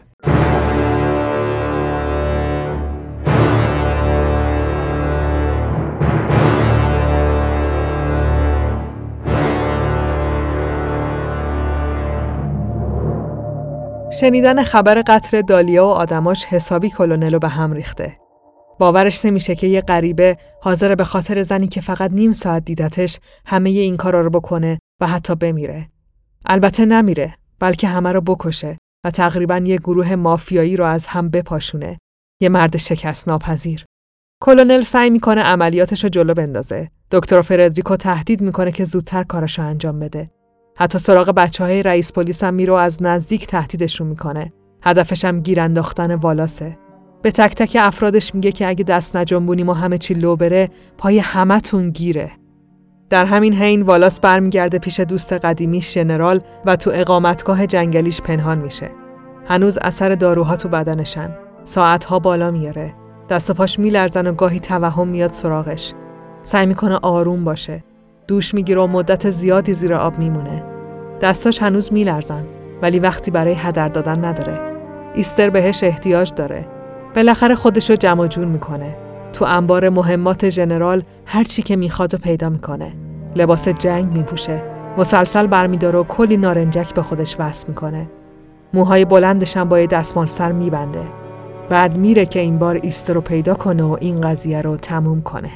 شنیدن خبر قتل دالیا و آدماش حسابی کلونلو به هم ریخته. باورش نمیشه که یه غریبه حاضر به خاطر زنی که فقط نیم ساعت دیدتش همه این کارا رو بکنه و حتی بمیره. البته نمیره، بلکه همه رو بکشه و تقریباً یه گروه مافیایی رو از هم بپاشونه. یه مرد شکست ناپذیر. کلونل سعی میکنه عملیاتش رو جلو بندازه. دکتر فردریکو تهدید میکنه که زودتر کارش رو انجام بده. حتی سراغ بچه‌های رئیس پلیس هم میره و از نزدیک تهدیدشون میکنه. هدفش هم گیر انداختن والاسه. به تک تک افرادش میگه که اگه دست نجنبونی ما همه چی لو بره، پای همتون گیره. در همین حین والاس برمیگرده پیش دوست قدیمی ژنرال و تو اقامتگاه جنگلیش پنهان میشه. هنوز اثر داروها تو بدنشن. ساعتها بالا میاره. دست و پاش میلرزن و گاهی توهم میاد سراغش. سعی میکنه آروم باشه. دوش میگیره و مدت زیادی زیر آب میمونه. دستاش هنوز میلرزن، ولی وقتی برای هدر دادن نداره. ایستر بهش احتیاج داره. بالاخره خودشو جمع جور میکنه. تو انبار مهمات ژنرال هر چی که میخوادو پیدا میکنه. لباس جنگ میپوشه. مسلسل برمیداره و کلی نارنجک به خودش وصل میکنه. موهای بلندش هم با دستمال سر میبنده. بعد میره که این بار ایستر رو پیدا کنه و این قضیه رو تموم کنه.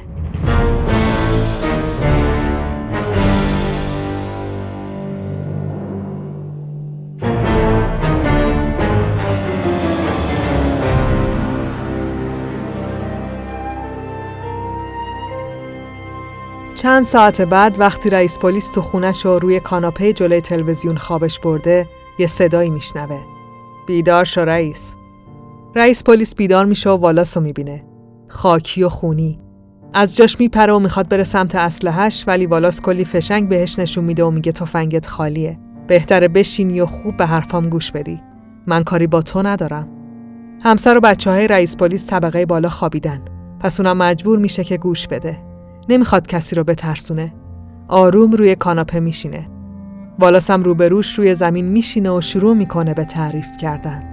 چند ساعت بعد وقتی رئیس پلیس تو خونه‌ش روی کاناپه جلوی تلویزیون خوابش برده، یه صدایی میشنوه. بیدار شو رئیس. رئیس پلیس بیدار میشه و والاسو میبینه. خاکی و خونی. از جاش میپره و میخواد بره سمت اسلحه‌اش، ولی والاس کلی فشنگ بهش نشون میده و میگه تفنگت خالیه. بهتره بشینی و خوب به حرفام گوش بدی. من کاری با تو ندارم. همسر و بچه‌های رئیس پلیس طبقه بالا خوابیدن. پس اونم مجبور میشه که گوش بده. نمیخواد کسی رو بترسونه. آروم روی کاناپه میشینه. والاس هم روبروش روی زمین میشینه و شروع میکنه به تعریف کردن.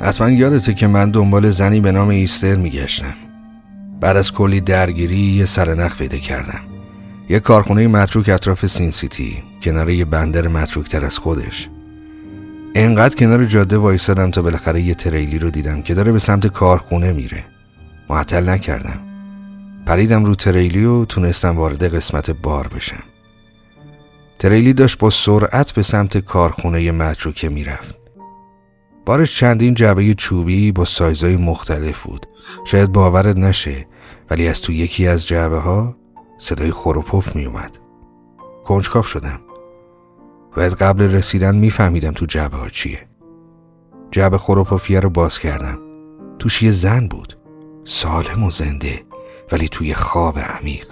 اصلا یادته که من دنبال زنی به نام ایستر میگشتم. بعد از کلی درگیری یه سرنخ پیدا کردم. یه کارخونه متروک اطراف سین سیتی، کنار یه بندر متروک‌تر از خودش. اینقدر کنار جاده وایسادم تا بالاخره یه تریلی رو دیدم که داره به سمت کارخونه میره. معطل نکردم. پریدم رو تریلی و تونستم وارد قسمت بار بشم. تریلی داشت با سرعت به سمت کارخونه متروکه میرفت. بارش چندین جعبه چوبی با سایزهای مختلف بود. شاید باورت نشه، ولی از تو یکی از جعبه ها صدای خروپف میومد. کنجکاو شدم. باید قبل رسیدن میفهمیدم تو جعبه ها چیه. جعبه خروپفیه رو باز کردم. توش یه زن بود، سالم و زنده، ولی توی خواب عمیق.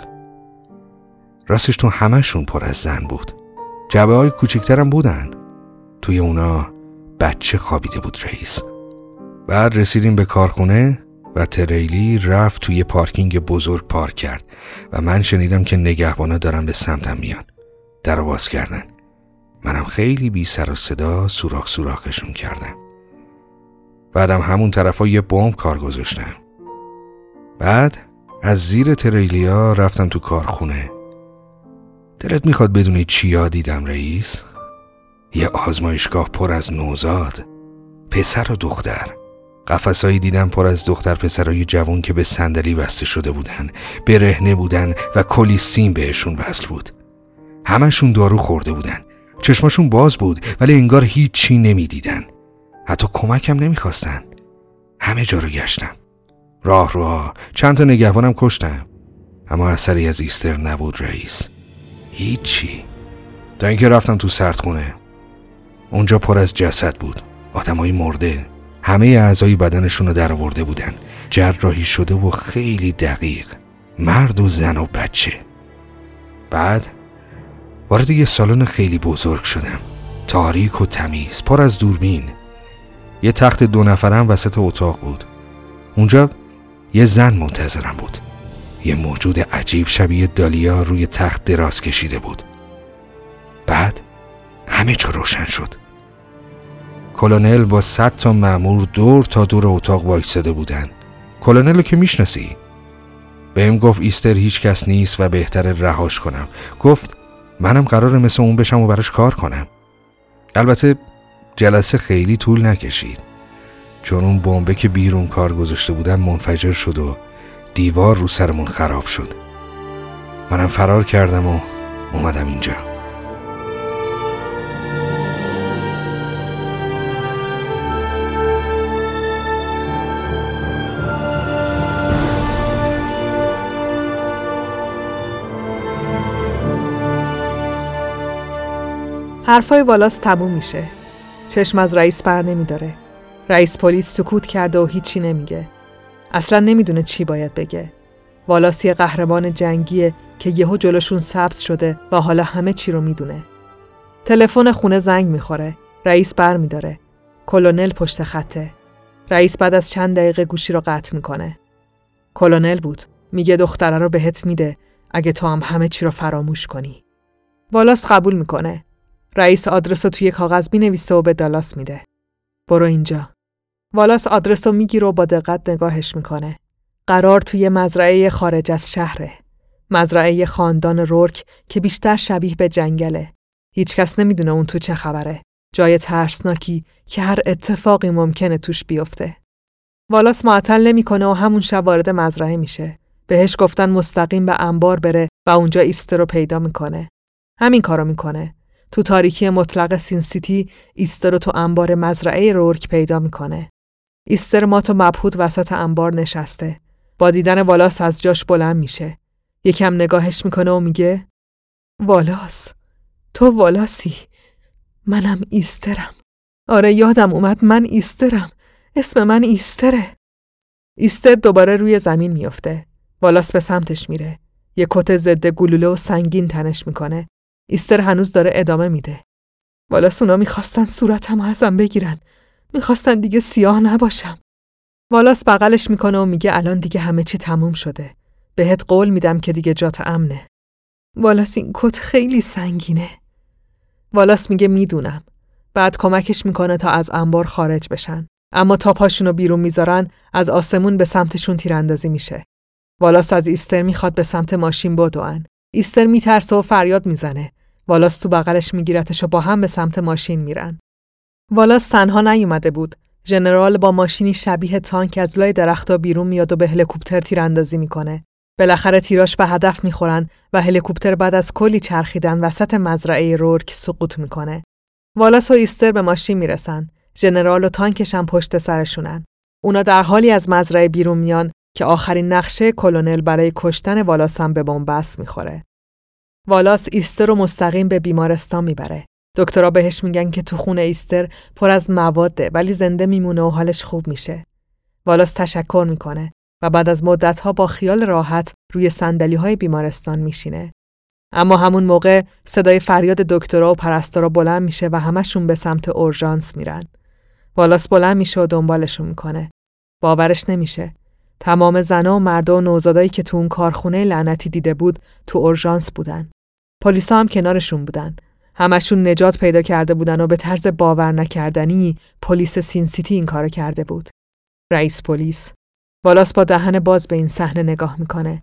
راستش تو همشون پر از زن بود. جعبه های کوچکترم بودن، توی اونا بچه خوابیده بود رئیس. بعد رسیدیم به کارخونه و تریلی رفت توی پارکینگ بزرگ پارک کرد و من شنیدم که نگهبانا دارن به سمتم میان. در رو باز کردن. منم خیلی بی سر و صدا سوراخشون کردم. بعدم همون طرفا یه بمب کار گذاشتم. بعد از زیر تریلیا رفتم تو کارخونه. دلت میخواد بدونی چیا دیدم رئیس؟ یه آزمایشگاه پر از نوزاد، پسر و دختر. قفسایی دیدم پر از دختر پسرای جوان که به صندلی بسته شده بودن، برهنه بودن و کلی سیم بهشون وصل بود. همشون دارو خورده بودن. چشماشون باز بود ولی انگار هیچ چی نمی دیدن. حتی کمکم نمی خواستن. همه جا رو گشتم. راهروها، چند تا نگهبانم کشتم. اما اثری از ایستر نبود رئیس. هیچی. تا اینکه رفتم تو سردخونه. اونجا پر از جسد بود. آدمای مرده. همه اعضای بدنشون رو درآورده بودن. جراحی شده و خیلی دقیق. مرد و زن و بچه. بعد وارد یه سالن خیلی بزرگ شدم، تاریک و تمیز، پر از دوربین. یه تخت 2 نفره‌ام وسط اتاق بود. اونجا یه زن منتظرم بود. یه موجود عجیب شبیه دالیا روی تخت دراز کشیده بود. بعد همه چی روشن شد. کلونل با 100 تا مأمور دور تا دور اتاق وایساده بودن. کلونل رو که میشناسی. بهم گفت ایستر هیچ کس نیست و بهتره رهاش کنم. گفت منم قراره مثل اون بشم و براش کار کنم. البته جلسه خیلی طول نکشید، چون اون بمبه که بیرون کار گذاشته بودن منفجر شد و دیوار رو سرمون خراب شد. منم فرار کردم و اومدم اینجا. حرفای والاس تموم میشه. چشم از رئیس بر نمیداره. رئیس پلیس سکوت کرده و هیچی نمیگه. اصلا نمیدونه چی باید بگه. والاس یه قهرمان جنگیه که یهو جلوشون سبز شده و حالا همه چی رو میدونه. تلفن خونه زنگ میخوره. رئیس بر میداره. کلونل پشت خطه. رئیس بعد از چند دقیقه گوشی رو قطع میکنه. کلونل بود. میگه دختره رو بهت میده اگه تو هم همه چی رو فراموش کنی. والاس قبول میکنه. رئیس آدرس رو توی کاغذ می‌نویسه و به دالاس میده. برو اینجا. والاس آدرس رو میگیره و با دقت نگاهش میکنه. قرار توی مزرعه خارج از شهره. مزرعه خاندان رورک که بیشتر شبیه به جنگله. هیچکس نمیدونه اون تو چه خبره. جای ترسناکی که هر اتفاقی ممکنه توش بیفته. والاس معطل نمیکنه و همون شب وارد مزرعه میشه. بهش گفتن مستقیم به انبار بره و اونجا ایستر رو پیدا میکنه. همین کارو میکنه. تو تاریکی مطلق سین سیتی ایستر رو تو انبار مزرعه رورک پیدا میکنه. ایستر مات و مبهوت وسط انبار نشسته. با دیدن والاس از جاش بلند میشه. یکم نگاهش میکنه و میگه والاس، تو والاسی، منم ایسترم. آره یادم اومد، من ایسترم، اسم من ایستره. ایستر دوباره روی زمین میفته. والاس به سمتش میره. یه کت ضد گلوله و سنگین تنش میکنه. ایستر هنوز داره ادامه میده. والاس اونا میخواستن صورتم ازم بگیرن. میخواستن دیگه سیاه نباشم. والاس بغلش میکنه و میگه الان دیگه همه چی تموم شده. بهت قول میدم که دیگه جات امنه. والاس این کت خیلی سنگینه. والاس میگه میدونم. بعد کمکش میکنه تا از انبار خارج بشن. اما تا پاشونو بیرون میذارن از آسمون به سمتشون تیراندازی میشه. والاس از ایستر میخواد به سمت ماشین بدوئن. ایستر میترسه و فریاد میزنه. والاس تو بغلش میگیرتش و با هم به سمت ماشین میرن. والاس تنها نیومده بود. ژنرال با ماشینی شبیه تانک از لای درختا بیرون میاد و به هلیکوپتر تیراندازی میکنه. بالاخره تیراش به هدف میخورن و هلیکوپتر بعد از کلی چرخیدن وسط مزرعه رورک سقوط میکنه. والاس و ایستر به ماشین میرسن. ژنرال و تانکش هم پشت سرشونن. اونا در حالی از مزرعه بیرون میان که آخرین نقشه کلونل برای کشتن والاس هم به بن‌بست میخوره. والاس ایستر رو مستقیم به بیمارستان میبره. دکترها بهش میگن که تو خون ایستر پر از مواده ولی زنده میمونه و حالش خوب میشه. والاس تشکر میکنه و بعد از مدتها با خیال راحت روی صندلی‌های بیمارستان میشینه. اما همون موقع صدای فریاد دکترها و پرستارا بلند میشه و همشون به سمت اورژانس میرن. والاس بلند میشه و دنبالشون میکنه. باورش نمیشه. تمام زنا و مردا و نوزادایی که تو اون کارخونه لعنتی دیده بود تو اورژانس بودن. پلیسا هم کنارشون بودن. همشون نجات پیدا کرده بودن و به طرز باور نکردنی پلیس سین سیتی این کارو کرده بود. رئیس پلیس. والاس با دهن باز به این صحنه نگاه میکنه.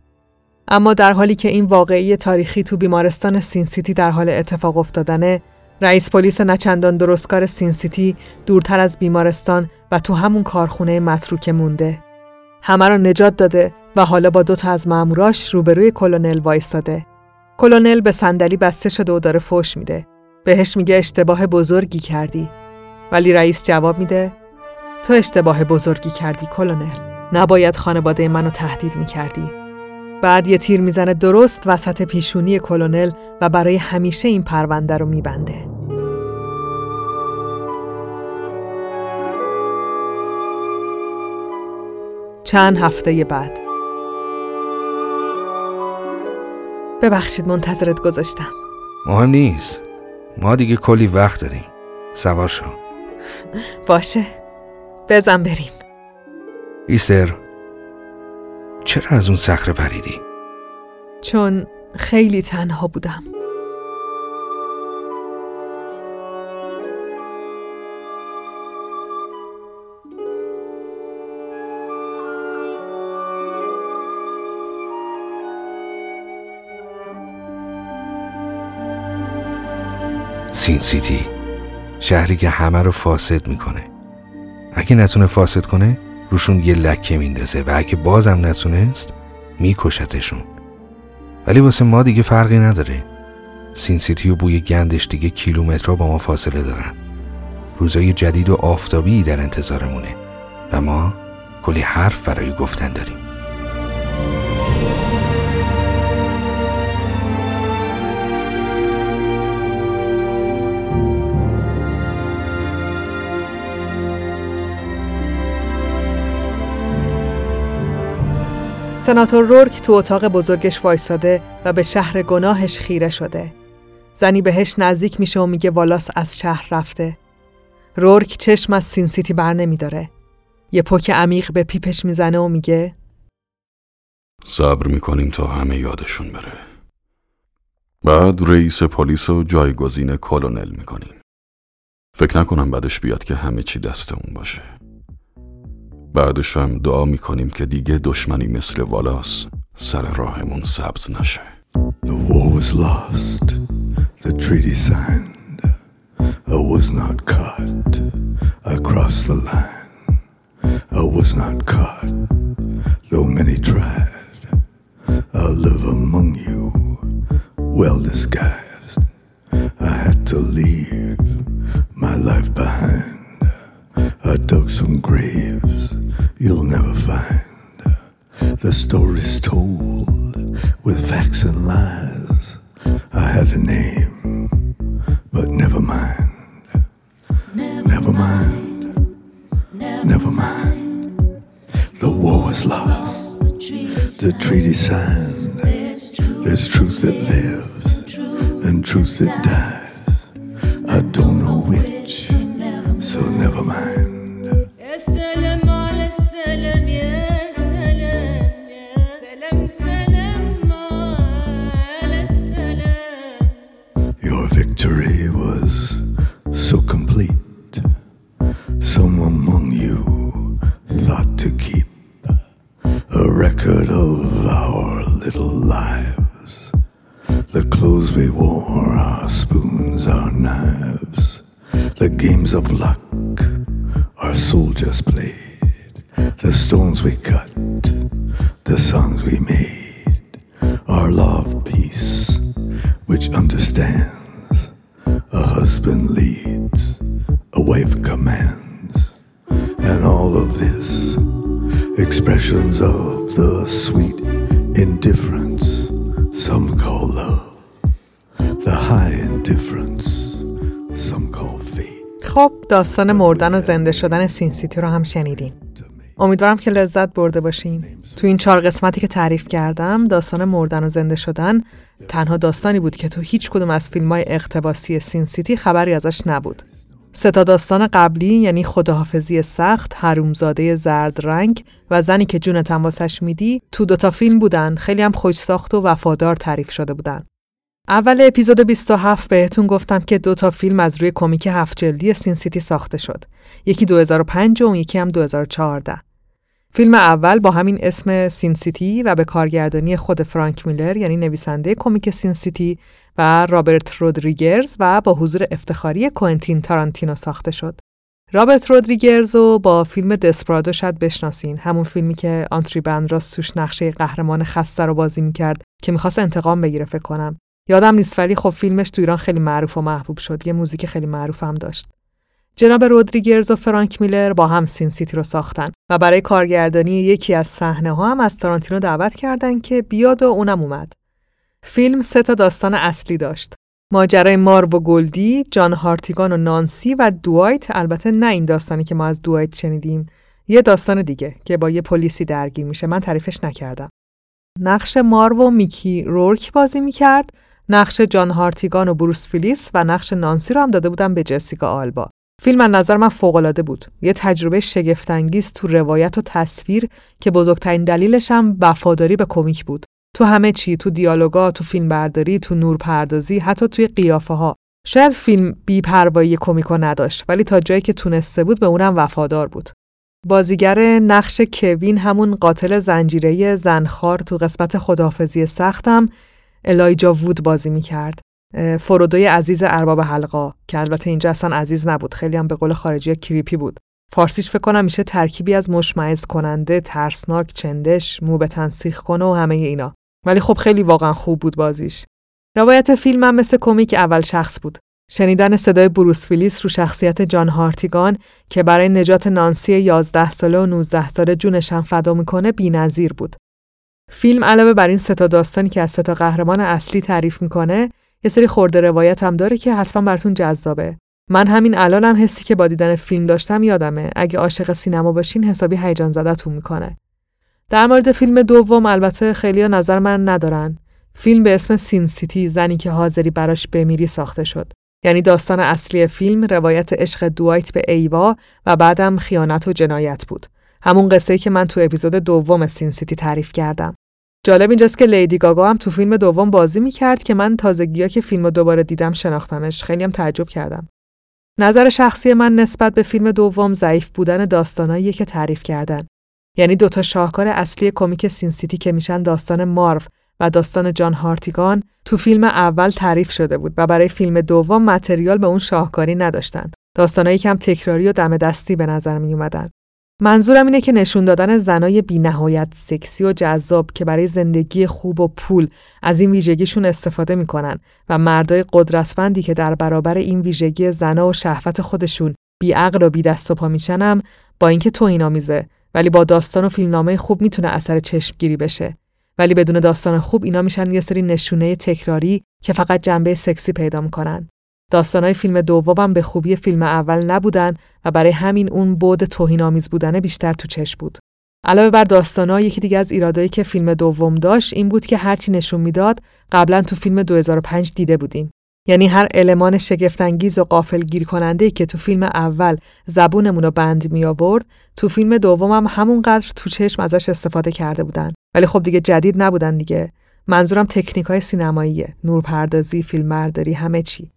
اما در حالی که این واقعه تاریخی تو بیمارستان سین سیتی در حال اتفاق افتادنه، رئیس پلیس نچندان درستکار سین سیتی دورتر از بیمارستان و تو همون کارخونه متروکه مونده. همه رو نجات داده و حالا با دوتا از ماموراش روبروی کلونل وایستاده. کلونل به صندلی بسته شده و داره فوش میده. بهش میگه اشتباه بزرگی کردی. ولی رئیس جواب میده تو اشتباه بزرگی کردی کلونل. نباید خانواده منو تهدید میکردی. بعد یه تیر میزنه درست وسط پیشونی کلونل و برای همیشه این پرونده رو میبنده. چند هفته بعد. ببخشید منتظرت گذاشتم. مهم نیست. ما دیگه کلی وقت داریم. سوار شو. باشه. بزن بریم. ایستر، چرا از اون صخره پریدی؟ چون خیلی تنها بودم. سین سیتی، شهری که همه رو فاسد میکنه. اگه نتونه فاسد کنه روشون یه لکه میندازه و اگه بازم نتونست میکشتشون. ولی واسه ما دیگه فرقی نداره. سین سیتی و بوی گندش دیگه کیلومترها با ما فاصله دارن. روزای جدید و آفتابی در انتظارمونه و ما کلی حرف برای گفتن داریم. سناتور رورک تو اتاق بزرگش وایساده و به شهر گناهش خیره شده. زنی بهش نزدیک میشه و میگه والاس از شهر رفته. رورک چشم از سین سیتی بر نمیداره. یه پک عمیق به پیپش میزنه و میگه صبر میکنیم تا همه یادشون بره. بعد رئیس پلیس رو جایگزین کلونل میکنیم. فکر نکنم بعدش بیاد که همه چی دست اون باشه. بعدش هم دعا میکنیم که دیگه دشمنی مثل والاس سر راهمون سبز نشه. The war was lost. The treaty signed. I was not caught. I crossed the line. I was not caught. Though many tried. I live among you. Well disguised. I had to leave my life behind. I dug some graves you'll never find. The stories told with facts and lies. I had a name, but never mind. Never mind, never mind. The war was lost, the treaty signed. There's truth that lives and truth that dies. I don't know which. So never mind. Ya salam ala salam ya salam ya salam salam ala salam. Your victory was so complete. Some among you thought to keep a record of our little lives. The clothes we wore, our spoons, our knives. The games of luck our soldiers played. The stones we cut, the songs we made. Our law of peace, which understands. A husband leads, a wife commands. And all of this, expressions of the sweet indifference some call love. The high indifference some call fate. خب داستان مردن و زنده شدن سین سیتی رو هم شنیدین. امیدوارم که لذت برده باشین. تو این 4 قسمتی که تعریف کردم داستان مردن و زنده شدن تنها داستانی بود که تو هیچ کدوم از فیلم‌های اقتباسی سین سیتی خبری ازش نبود. 3 تا داستان قبلی یعنی خداحافظی سخت، حرومزاده زرد رنگ و زنی که جون تماسش میدی تو 2 تا فیلم بودن، خیلی هم خوش ساخت و وفادار تعریف شده بودن. اول اپیزود 27 بهتون گفتم که 2 تا فیلم از روی کمیک 7 جلدی سین سیتی ساخته شد. یکی 2005 و یکی هم 2014. فیلم اول با همین اسم سین سیتی و به کارگردانی خود فرانک میلر یعنی نویسنده کمیک سین سیتی و رابرت رودریگرز و با حضور افتخاری کوئنتین تارانتینو ساخته شد. رابرت رودریگرز رو با فیلم دسپرادو شاید بشناسین، همون فیلمی که آنتری بندراس توش نقشه قهرمان خسته رو بازی می‌کرد که می‌خواست انتقام بگیره فکر کنم. یادم نیست ولی خب فیلمش تو ایران خیلی معروف و محبوب شد. یه موزیک خیلی معروف هم داشت. جناب رودریگرز و فرانک میلر با هم سین سیتی رو ساختن و برای کارگردانی یکی از صحنه‌ها هم از تارانتینو دعوت کردن که بیاد و اونم اومد. فیلم 3 تا داستان اصلی داشت. ماجرای مارو و گلدی، جان هارتیگان و نانسی و دوایت، البته نه این داستانی که ما از دوایت شنیدیم، یه داستان دیگه که با یه پلیسی درگیر میشه. من تعریفش نکردم. نقش مارو میکی رورک بازی می‌کرد. نقش جان هارتیگان و بروس فلیس و نقش نانسی رو هم داده بودن به جیسیکا آلبا. فیلم از نظر من فوق‌العاده بود. یه تجربه شگفت‌انگیز تو روایت و تصویر که بزرگترین دلیلش هم وفاداری به کمیک بود. تو همه چی، تو دیالوگا، تو فیلمبرداری، تو نورپردازی، حتی توی قیافه‌ها. شاید فیلم بی‌پروایی کمیکو نداشت ولی تا جایی که تونسته بود به اونم وفادار بود. بازیگر نقش کوین همون قاتل زنجیره‌ای زنخوار تو قسمت خداحافظی سختم الایجا وود بازی میکرد. فرودوی عزیز ارباب حلقا که البته اینجا اصلا عزیز نبود، خیلی هم به قول خارجی کریپی بود. فارسیش فکر کنم میشه ترکیبی از مشمئز کننده، ترسناک، چندش، مو به تنسیخ کنه و همه اینا. ولی خب خیلی واقعا خوب بود بازیش. روایت فیلم هم مثل کمیک اول شخص بود. شنیدن صدای بروس فلیس رو شخصیت جان هارتیگان که برای نجات نانسی 11 ساله و 19 ساله جونش هم فدا میکنه بی‌نظیر بود. فیلم علاوه بر این سه تا داستانی که از سه تا قهرمان اصلی تعریف میکنه، یه سری خورده روایت هم داره که حتما براتون جذابه. من همین الانم حسی که با دیدن فیلم داشتم یادمه. اگه عاشق سینما باشین حسابی هیجان زده‌تون میکنه. در مورد فیلم دوم البته خیلی‌ها نظر من ندارن. فیلم به اسم سین سیتی، زنی که حاضری براش بمیری، ساخته شد. یعنی داستان اصلی فیلم روایت عشق دوایت به ایوا و بعدم خیانت و جنایت بود. همون قصه‌ای که من تو اپیزود دوم سین سیتی تعریف کردم. جالب اینجاست که لیدی گاگا هم تو فیلم دوم بازی می‌کرد که من تازگی‌ها که فیلمو دوباره دیدم شناختمش، خیلی هم تعجب کردم. نظر شخصی من نسبت به فیلم دوم ضعیف بودن داستانایی که تعریف کردن. یعنی دوتا شاهکار اصلی کمیک سین سیتی که میشن داستان مارو و داستان جان هارتیگان تو فیلم اول تعریف شده بود و برای فیلم دوم متریال به اون شاهکاری نداشتن. داستانایی کم تکراری و دم دستی به نظر می اومدن. منظورم اینه که نشون دادن زنای بی‌نهایت سکسی و جذاب که برای زندگی خوب و پول از این ویژگیشون استفاده میکنن و مردای قدرتمندی که در برابر این ویژگی زنا و شهوت خودشون بی‌عقل و بی‌دست و پا میشنم، با اینکه توهین‌آمیزه ولی با داستان و فیلمنامه خوب میتونه اثر چشمگیری بشه. ولی بدون داستان خوب اینا میشن یه سری نشونه تکراری که فقط جنبه سکسی پیدا میکنن. داستانای فیلم دومم به خوبی فیلم اول نبودن و برای همین اون بعد توهین‌آمیز بودن بیشتر تو چشم بود. علاوه بر داستانا، یکی دیگه از ایرادایی که فیلم دوم داشت این بود که هرچی نشون میداد قبلا تو فیلم 2005 دیده بودیم. یعنی هر المان شگفت‌انگیز و غافلگیر کننده‌ای که تو فیلم اول زبونمون رو بند می آورد، تو فیلم دومم همونقدر تو چشم ازش استفاده کرده بودن. ولی خب دیگه جدید نبودن دیگه. منظورم تکنیک‌های سینماییه، نورپردازی، فیلمبرداری، همه چی.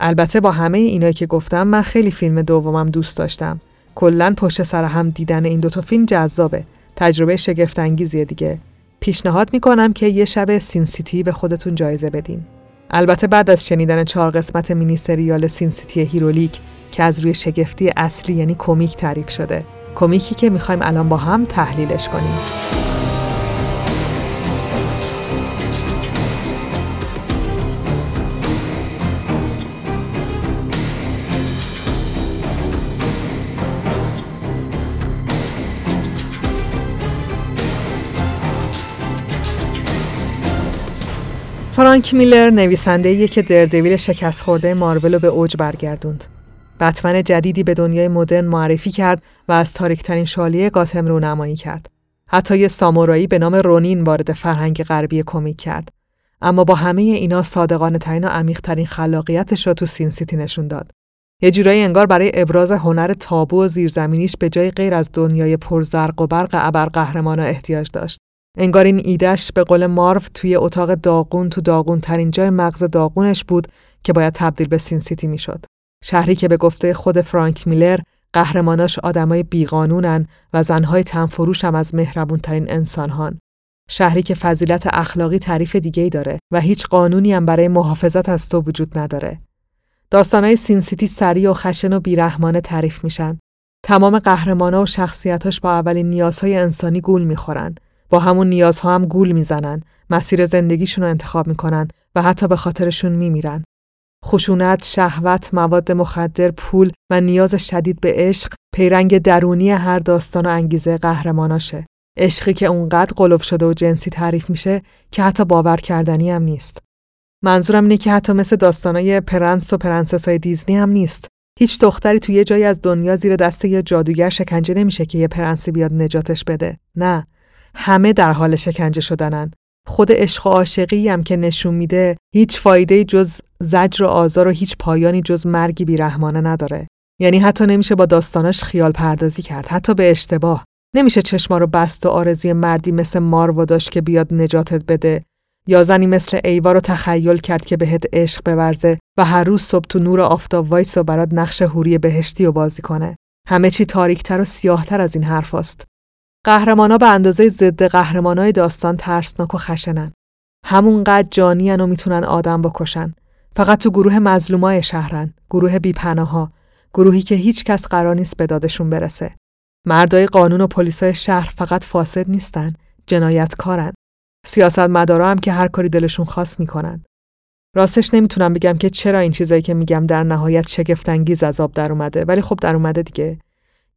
البته با همه اینایی که گفتم من خیلی فیلم دومم دوست داشتم. کلاً پشت سر هم دیدن این دوتا فیلم جذابه. تجربه شگفت‌انگیزیه دیگه. پیشنهاد می‌کنم که یه شب سین سیتی به خودتون جایزه بدین. البته بعد از شنیدن 4 قسمت مینی سریال سین سیتی هیرولیک که از روی شگفتی اصلی یعنی کمیک تعریف شده، کمیکی که می‌خوایم الان با هم تحلیلش کنیم. فرانک میلر نویسنده‌ایه که دردویل شکست خورده مارول رو به اوج برگردوند. بتمن جدیدی به دنیای مدرن معرفی کرد و از تاریک‌ترین شاله‌ی گاتهام رونمایی کرد. حتی یه سامورایی به نام رونین وارد فرهنگ غربی کمیک کرد. اما با همه اینا صادقانه‌ترین و عمیق‌ترین خلاقیتش رو تو سین سیتی نشون داد. یه جورایی انگار برای ابراز هنر تابو و زیرزمینیش به جای غیر از دنیای پرزرق و برق ابرقهرمانا احتیاج داشت. انگار این ایدهش به قول مارف توی اتاق داغون تو داغونترین جای مغز داغونش بود که باید تبدیل به سین سیتی میشد. شهری که به گفته خود فرانک میلر قهرماناش آدمای بیقانونن و زنهای تنفروش هم از مهربونترین انسانهان. شهری که فضیلت اخلاقی تعریف دیگه‌ای داره و هیچ قانونی هم برای محافظت از تو وجود نداره. داستانای سین سیتی سریع و خشن و بیرحمانه تعریف میشن. تمام قهرمانا و شخصیتاش با اولین نیازهای انسانی گول میخورن. با همون نیازها هم گول میزنن، مسیر زندگیشون رو انتخاب میکنن و حتی به خاطرشون میمیرن. خشونت، شهوت، مواد مخدر، پول و نیاز شدید به عشق پیرنگ درونی هر داستان و انگیزه قهرماناشه. عشقی که اونقدر قلوف شده و جنسی تعریف میشه که حتی باور کردنی هم نیست. منظورم اینه که حتی مثل داستانای پرنس و پرنسسای دیزنی هم نیست. هیچ دختری توی یه جایی از دنیا زیر دست یه جادوگر شکنجه نمیشه که یه پرنسی بیاد نجاتش بده. نه. همه در حال شکنجه شدنن. خود عشق و عاشقی هم که نشون میده هیچ فایده‌ای جز زجر و آزار و هیچ پایانی جز مرگی بیرحمانه نداره. یعنی حتی نمیشه با داستانش خیال پردازی کرد، حتی به اشتباه. نمیشه چشما رو بست و آرزوی مردی مثل مارو داشت که بیاد نجاتت بده، یا زنی مثل ایوا رو تخیل کرد که بهت عشق بورزه و هر روز صبح تو نور آفتاب وایس و برات نقش حوری بهشتی رو بازی کنه. همه چی تاریک‌تر و سیاه‌تر از این حرفاست. قهرمانا به اندازه ضد قهرمانای داستان ترسناک و خشنن. همونقدر جانین و میتونن آدم بکشن. فقط تو گروه مظلومای شهرن، گروه بیپناها، گروهی که هیچ کس قرار نیست به دادشون برسه. مردای قانون و پلیسای شهر فقط فاسد نیستن، جنایتکارن. سیاستمدارا هم که هر کاری دلشون خواست میکنن. راستش نمیتونم بگم که چرا این چیزایی که میگم در نهایت شگفت‌انگیز از آب در اومده، ولی خب در اومده دیگه.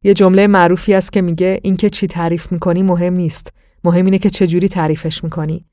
یه جمله معروفی هست که میگه اینکه چی تعریف میکنی مهم نیست، مهم اینه که چه جوری تعریفش میکنی.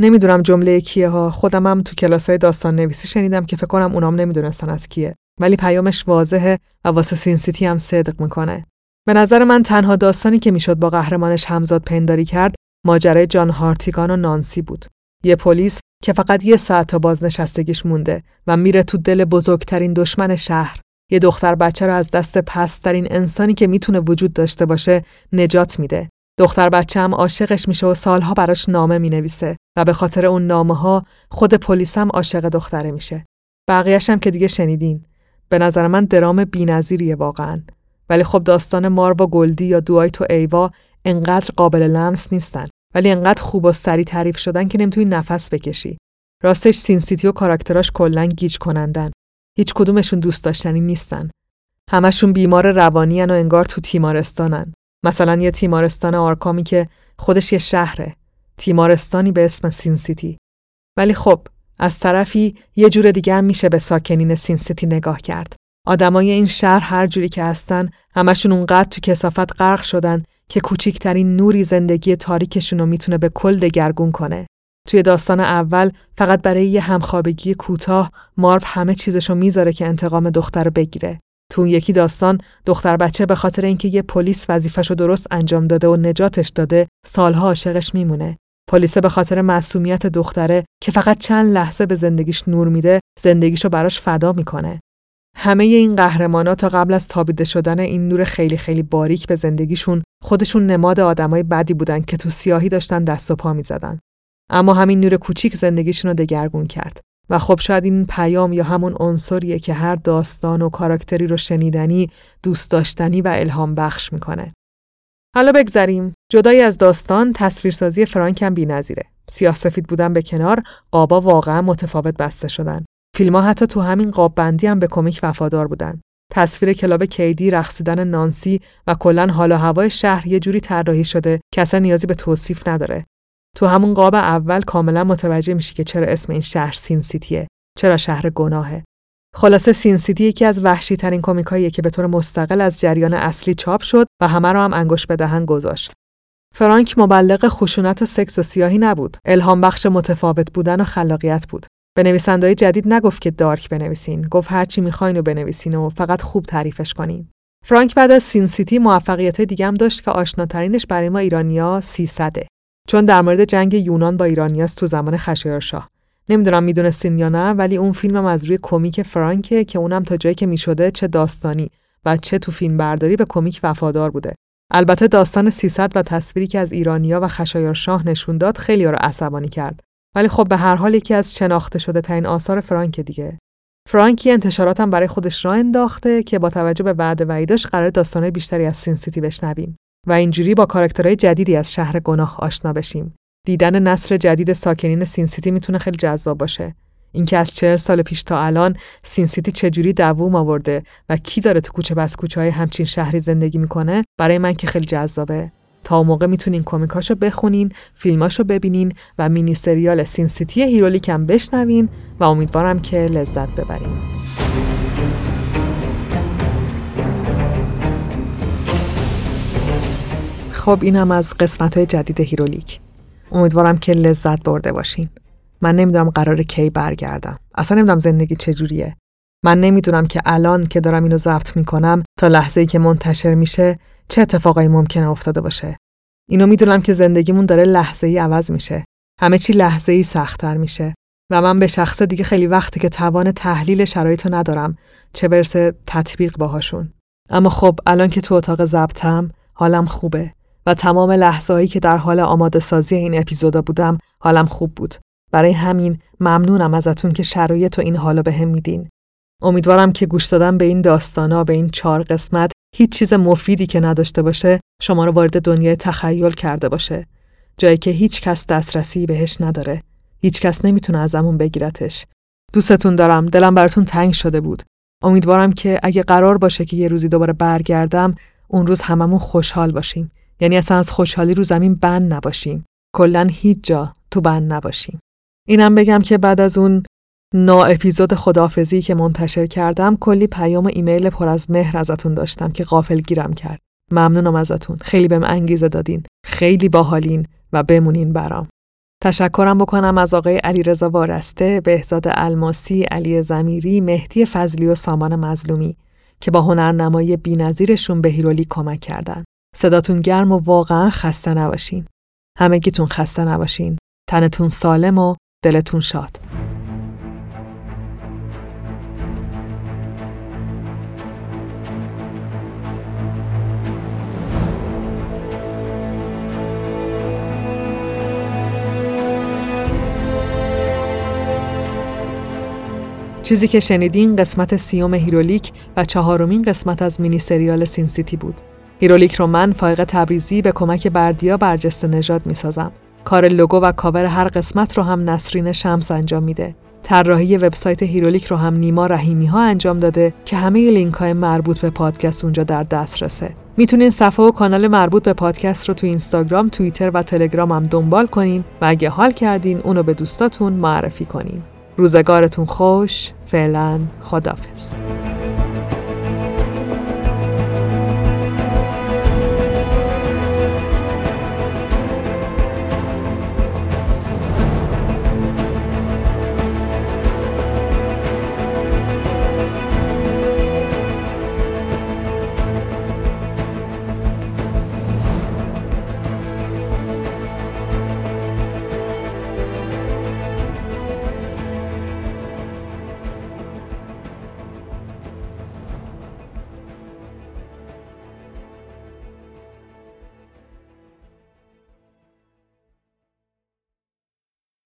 نمیدونم جمله کیه ها، خودم هم تو کلاسای داستان نویسی شنیدم که فکر کنم اونام نمیدونستن از کیه، ولی پیامش واضحه و واسه سین سیتی هم صدق میکنه. به نظر من تنها داستانی که میشد با قهرمانش همزاد پنداری کرد ماجرای جان هارتیگان و نانسی بود. یه پلیس که فقط یه ساعت تا بازنشستگیش مونده و میره تو دل بزرگترین دشمن شهر، یه دختر بچه رو از دست پست‌ترین انسانی که میتونه وجود داشته باشه نجات میده. دختر بچه هم عاشقش میشه و سالها براش نامه مینویسه و به خاطر اون نامه‌ها خود پلیس هم عاشق دختره میشه. بقیه‌ش هم که دیگه شنیدین. به نظر من درام بی‌نظیریه واقعاً. ولی خب داستان ماروا گلدی یا دوایت و ایوا انقدر قابل لمس نیستن، ولی انقدر خوب و سریع تعریف شدن که نمیتونی نفس بکشی. راستش سین سیتی و کاراکتراش کلاً گیج کنندن. هیچ کدومشون دوست داشتنی نیستن. همشون بیمار روانی ان و انگار تو تیمارستانن. مثلا یه تیمارستان آرکامی که خودش یه شهره، تیمارستانی به اسم سین سیتی. ولی خب از طرفی یه جور دیگه هم میشه به ساکنین سین سیتی نگاه کرد. آدمای این شهر هر جوری که هستن، همشون اونقدر تو کثافت غرق شدن که کوچیکترین نوری زندگی تاریکشون رو میتونه به کل دگرگون کنه. توی داستان اول فقط برای یه همخوابگی کوتاه مارو همه چیزشو میذاره که انتقام دختر رو بگیره. تو یکی داستان دختر بچه به خاطر اینکه یه پلیس وظیفه‌شو درست انجام داده و نجاتش داده، سالها عاشقش میمونه. پلیس به خاطر معصومیت دختره که فقط چند لحظه به زندگیش نور میده، زندگیشو براش فدا میکنه. همه این قهرمانا تا قبل از تابیده شدن این نور خیلی خیلی باریک به زندگیشون، خودشون نماد آدمای بدی بودن که تو سیاهی داشتن دست و پا میزدن. اما همین نور کوچیک زندگیشون رو دگرگون کرد. و خب شاید این پیام یا همون عنصریه که هر داستان و کاراکتری رو شنیدنی، دوست داشتنی و الهام بخش میکنه. حالا بگذریم. جدای از داستان، تصویرسازی فرانک هم بی‌نظیره. سیاه‌سفید بودن به کنار، قابا واقعا متفاوت بسته شدن. فیلم‌ها حتی تو همین قاب بندی هم به کمیک وفادار بودن. تصویر کلاب کیدی، رقصیدن نانسی و کلاً حال و هوای شهر یه جوری طراحی شده که اصلا نیازی به توصیف نداره. تو همون قاب اول کاملا متوجه میشی که چرا اسم این شهر سین سیتیه، چرا شهر گناهه. خلاصه سین سیتی یکی از وحشی ترین کمیکاییه که به طور مستقل از جریان اصلی چاپ شد و همه رو هم انگشت به دهن گذاشت. فرانک مبلغ خشونت و سکس و سیاهی نبود، الهام بخش متفاوت بودن و خلاقیت بود. به نویسندهای جدید نگفت که دارک بنویسین، گفت هر چی میخواین و بنویسین و فقط خوب تعریفش کنین. فرانک بعد از سین سیتی موفقیت‌های دیگه هم داشت که آشناترینش برای ما ایرانی‌ها 300، چون در مورد جنگ یونان با ایرانیاست تو زمان خشایارشاه. نمیدونم میدونستین یا نه، ولی اون فیلمم از روی کمیک فرانکه که اونم تا جایی که میشده چه داستانی و چه تو فیلم برداری به کمیک وفادار بوده. البته داستان 300 و تصویری که از ایرانیا و خشایارشاه نشون داد خیلی رو عصبانی کرد، ولی خب به هر حال یکی از شناخته شده ترین آثار فرانک دیگه. فرانکی انتشاراتم برای خودش راه انداخته که با توجه به وعده وعیدش قرار داستانای بیشتری از سین سیتی بشنویم و اینجوری با کاراکترهای جدیدی از شهر گناه آشنا بشیم. دیدن نسل جدید ساکنین سین سیتی میتونه خیلی جذاب باشه. اینکه از 40 سال پیش تا الان سین سیتی چجوری دووم آورده و کی داره تو کوچه بس کوچه‌های همچین شهری زندگی میکنه، برای من که خیلی جذابه. تا اون موقع میتونین کمیکاشو بخونین، فیلماشو ببینین و مینی سریال سین سیتی هیرولیک هم بشنوین و امیدوارم که لذت ببرین. خب اینم از قسمت‌های جدید هیرولیک. امیدوارم که لذت برده باشین. من نمیدونم قراره کی برگردم. اصلا نمیدونم زندگی چجوریه. من نمیدونم که الان که دارم اینو ضبط میکنم تا لحظه‌ای که منتشر میشه چه اتفاقایی ممکنه افتاده باشه. اینو میدونم که زندگیمون داره لحظه‌ای عوض میشه. همه چی لحظه‌ای سخت‌تر میشه و من به شخصه دیگه خیلی وقته که توان تحلیل شرایطو ندارم، چه برسه تطبیق باهاشون. اما خب الان که تو اتاق ضبطم حالم خوبه. و تمام لحظه‌هایی که در حال آماده سازی این اپیزودا بودم حالم خوب بود. برای همین ممنونم ازتون که شرایط و این حالو بهم میدین. امیدوارم که گوش دادن به این داستانا، به این 4 قسمت هیچ چیز مفیدی که نداشته باشه، شما رو وارد دنیای تخیل کرده باشه. جایی که هیچ کس دسترسی بهش نداره. هیچ کس نمیتونه ازمون بگیرتش. دوستتون دارم، دلم براتون تنگ شده بود. امیدوارم که اگه قرار باشه که یه روزی دوباره برگردم، اون روز هممون خوشحال باشیم. یعنی اصلا از خوشحالی رو زمین بند نباشیم. کلاً هیچ جا تو بند نباشیم. اینم بگم که بعد از اون اپیزود خداحافظی که منتشر کردم، کلی پیام و ایمیل پر از مهر ازتون داشتم که غافلگیرم کرد. ممنونم ازتون. خیلی بهم انگیزه دادین. خیلی باحالین و بمونین برام. تشکرم بکنم از آقای علیرضا وارسته، بهزاد الماسی، علی زمیری، مهدی فضلی و سامان مظلومی که با هنرنمایی بی‌نظیرشون به هیرولی کمک کردن. صداتون گرم و واقعا خسته نباشین. همگیتون خسته نباشین. تنتون سالم و دلتون شاد. چیزی که شنیدین قسمت 30 هیرولیک و 4 قسمت از مینی سریال سین سیتی بود. هیرولیک رو من فائقه تبریزی به کمک بردیا برجسته نژاد میسازم. کار لوگو و کاور هر قسمت رو هم نسرین شمس انجام میده. طراحی وبسایت هیرولیک رو هم نیما رحیمی ها انجام داده که همه لینک‌های مربوط به پادکست اونجا در دسترسه. میتونین صفحه و کانال مربوط به پادکست رو تو اینستاگرام، توییتر و تلگرام هم دنبال کنین و اگه حال کردین اونو به دوستاتون معرفی کنین. روزگارتون خوش، فعلا خداحافظ.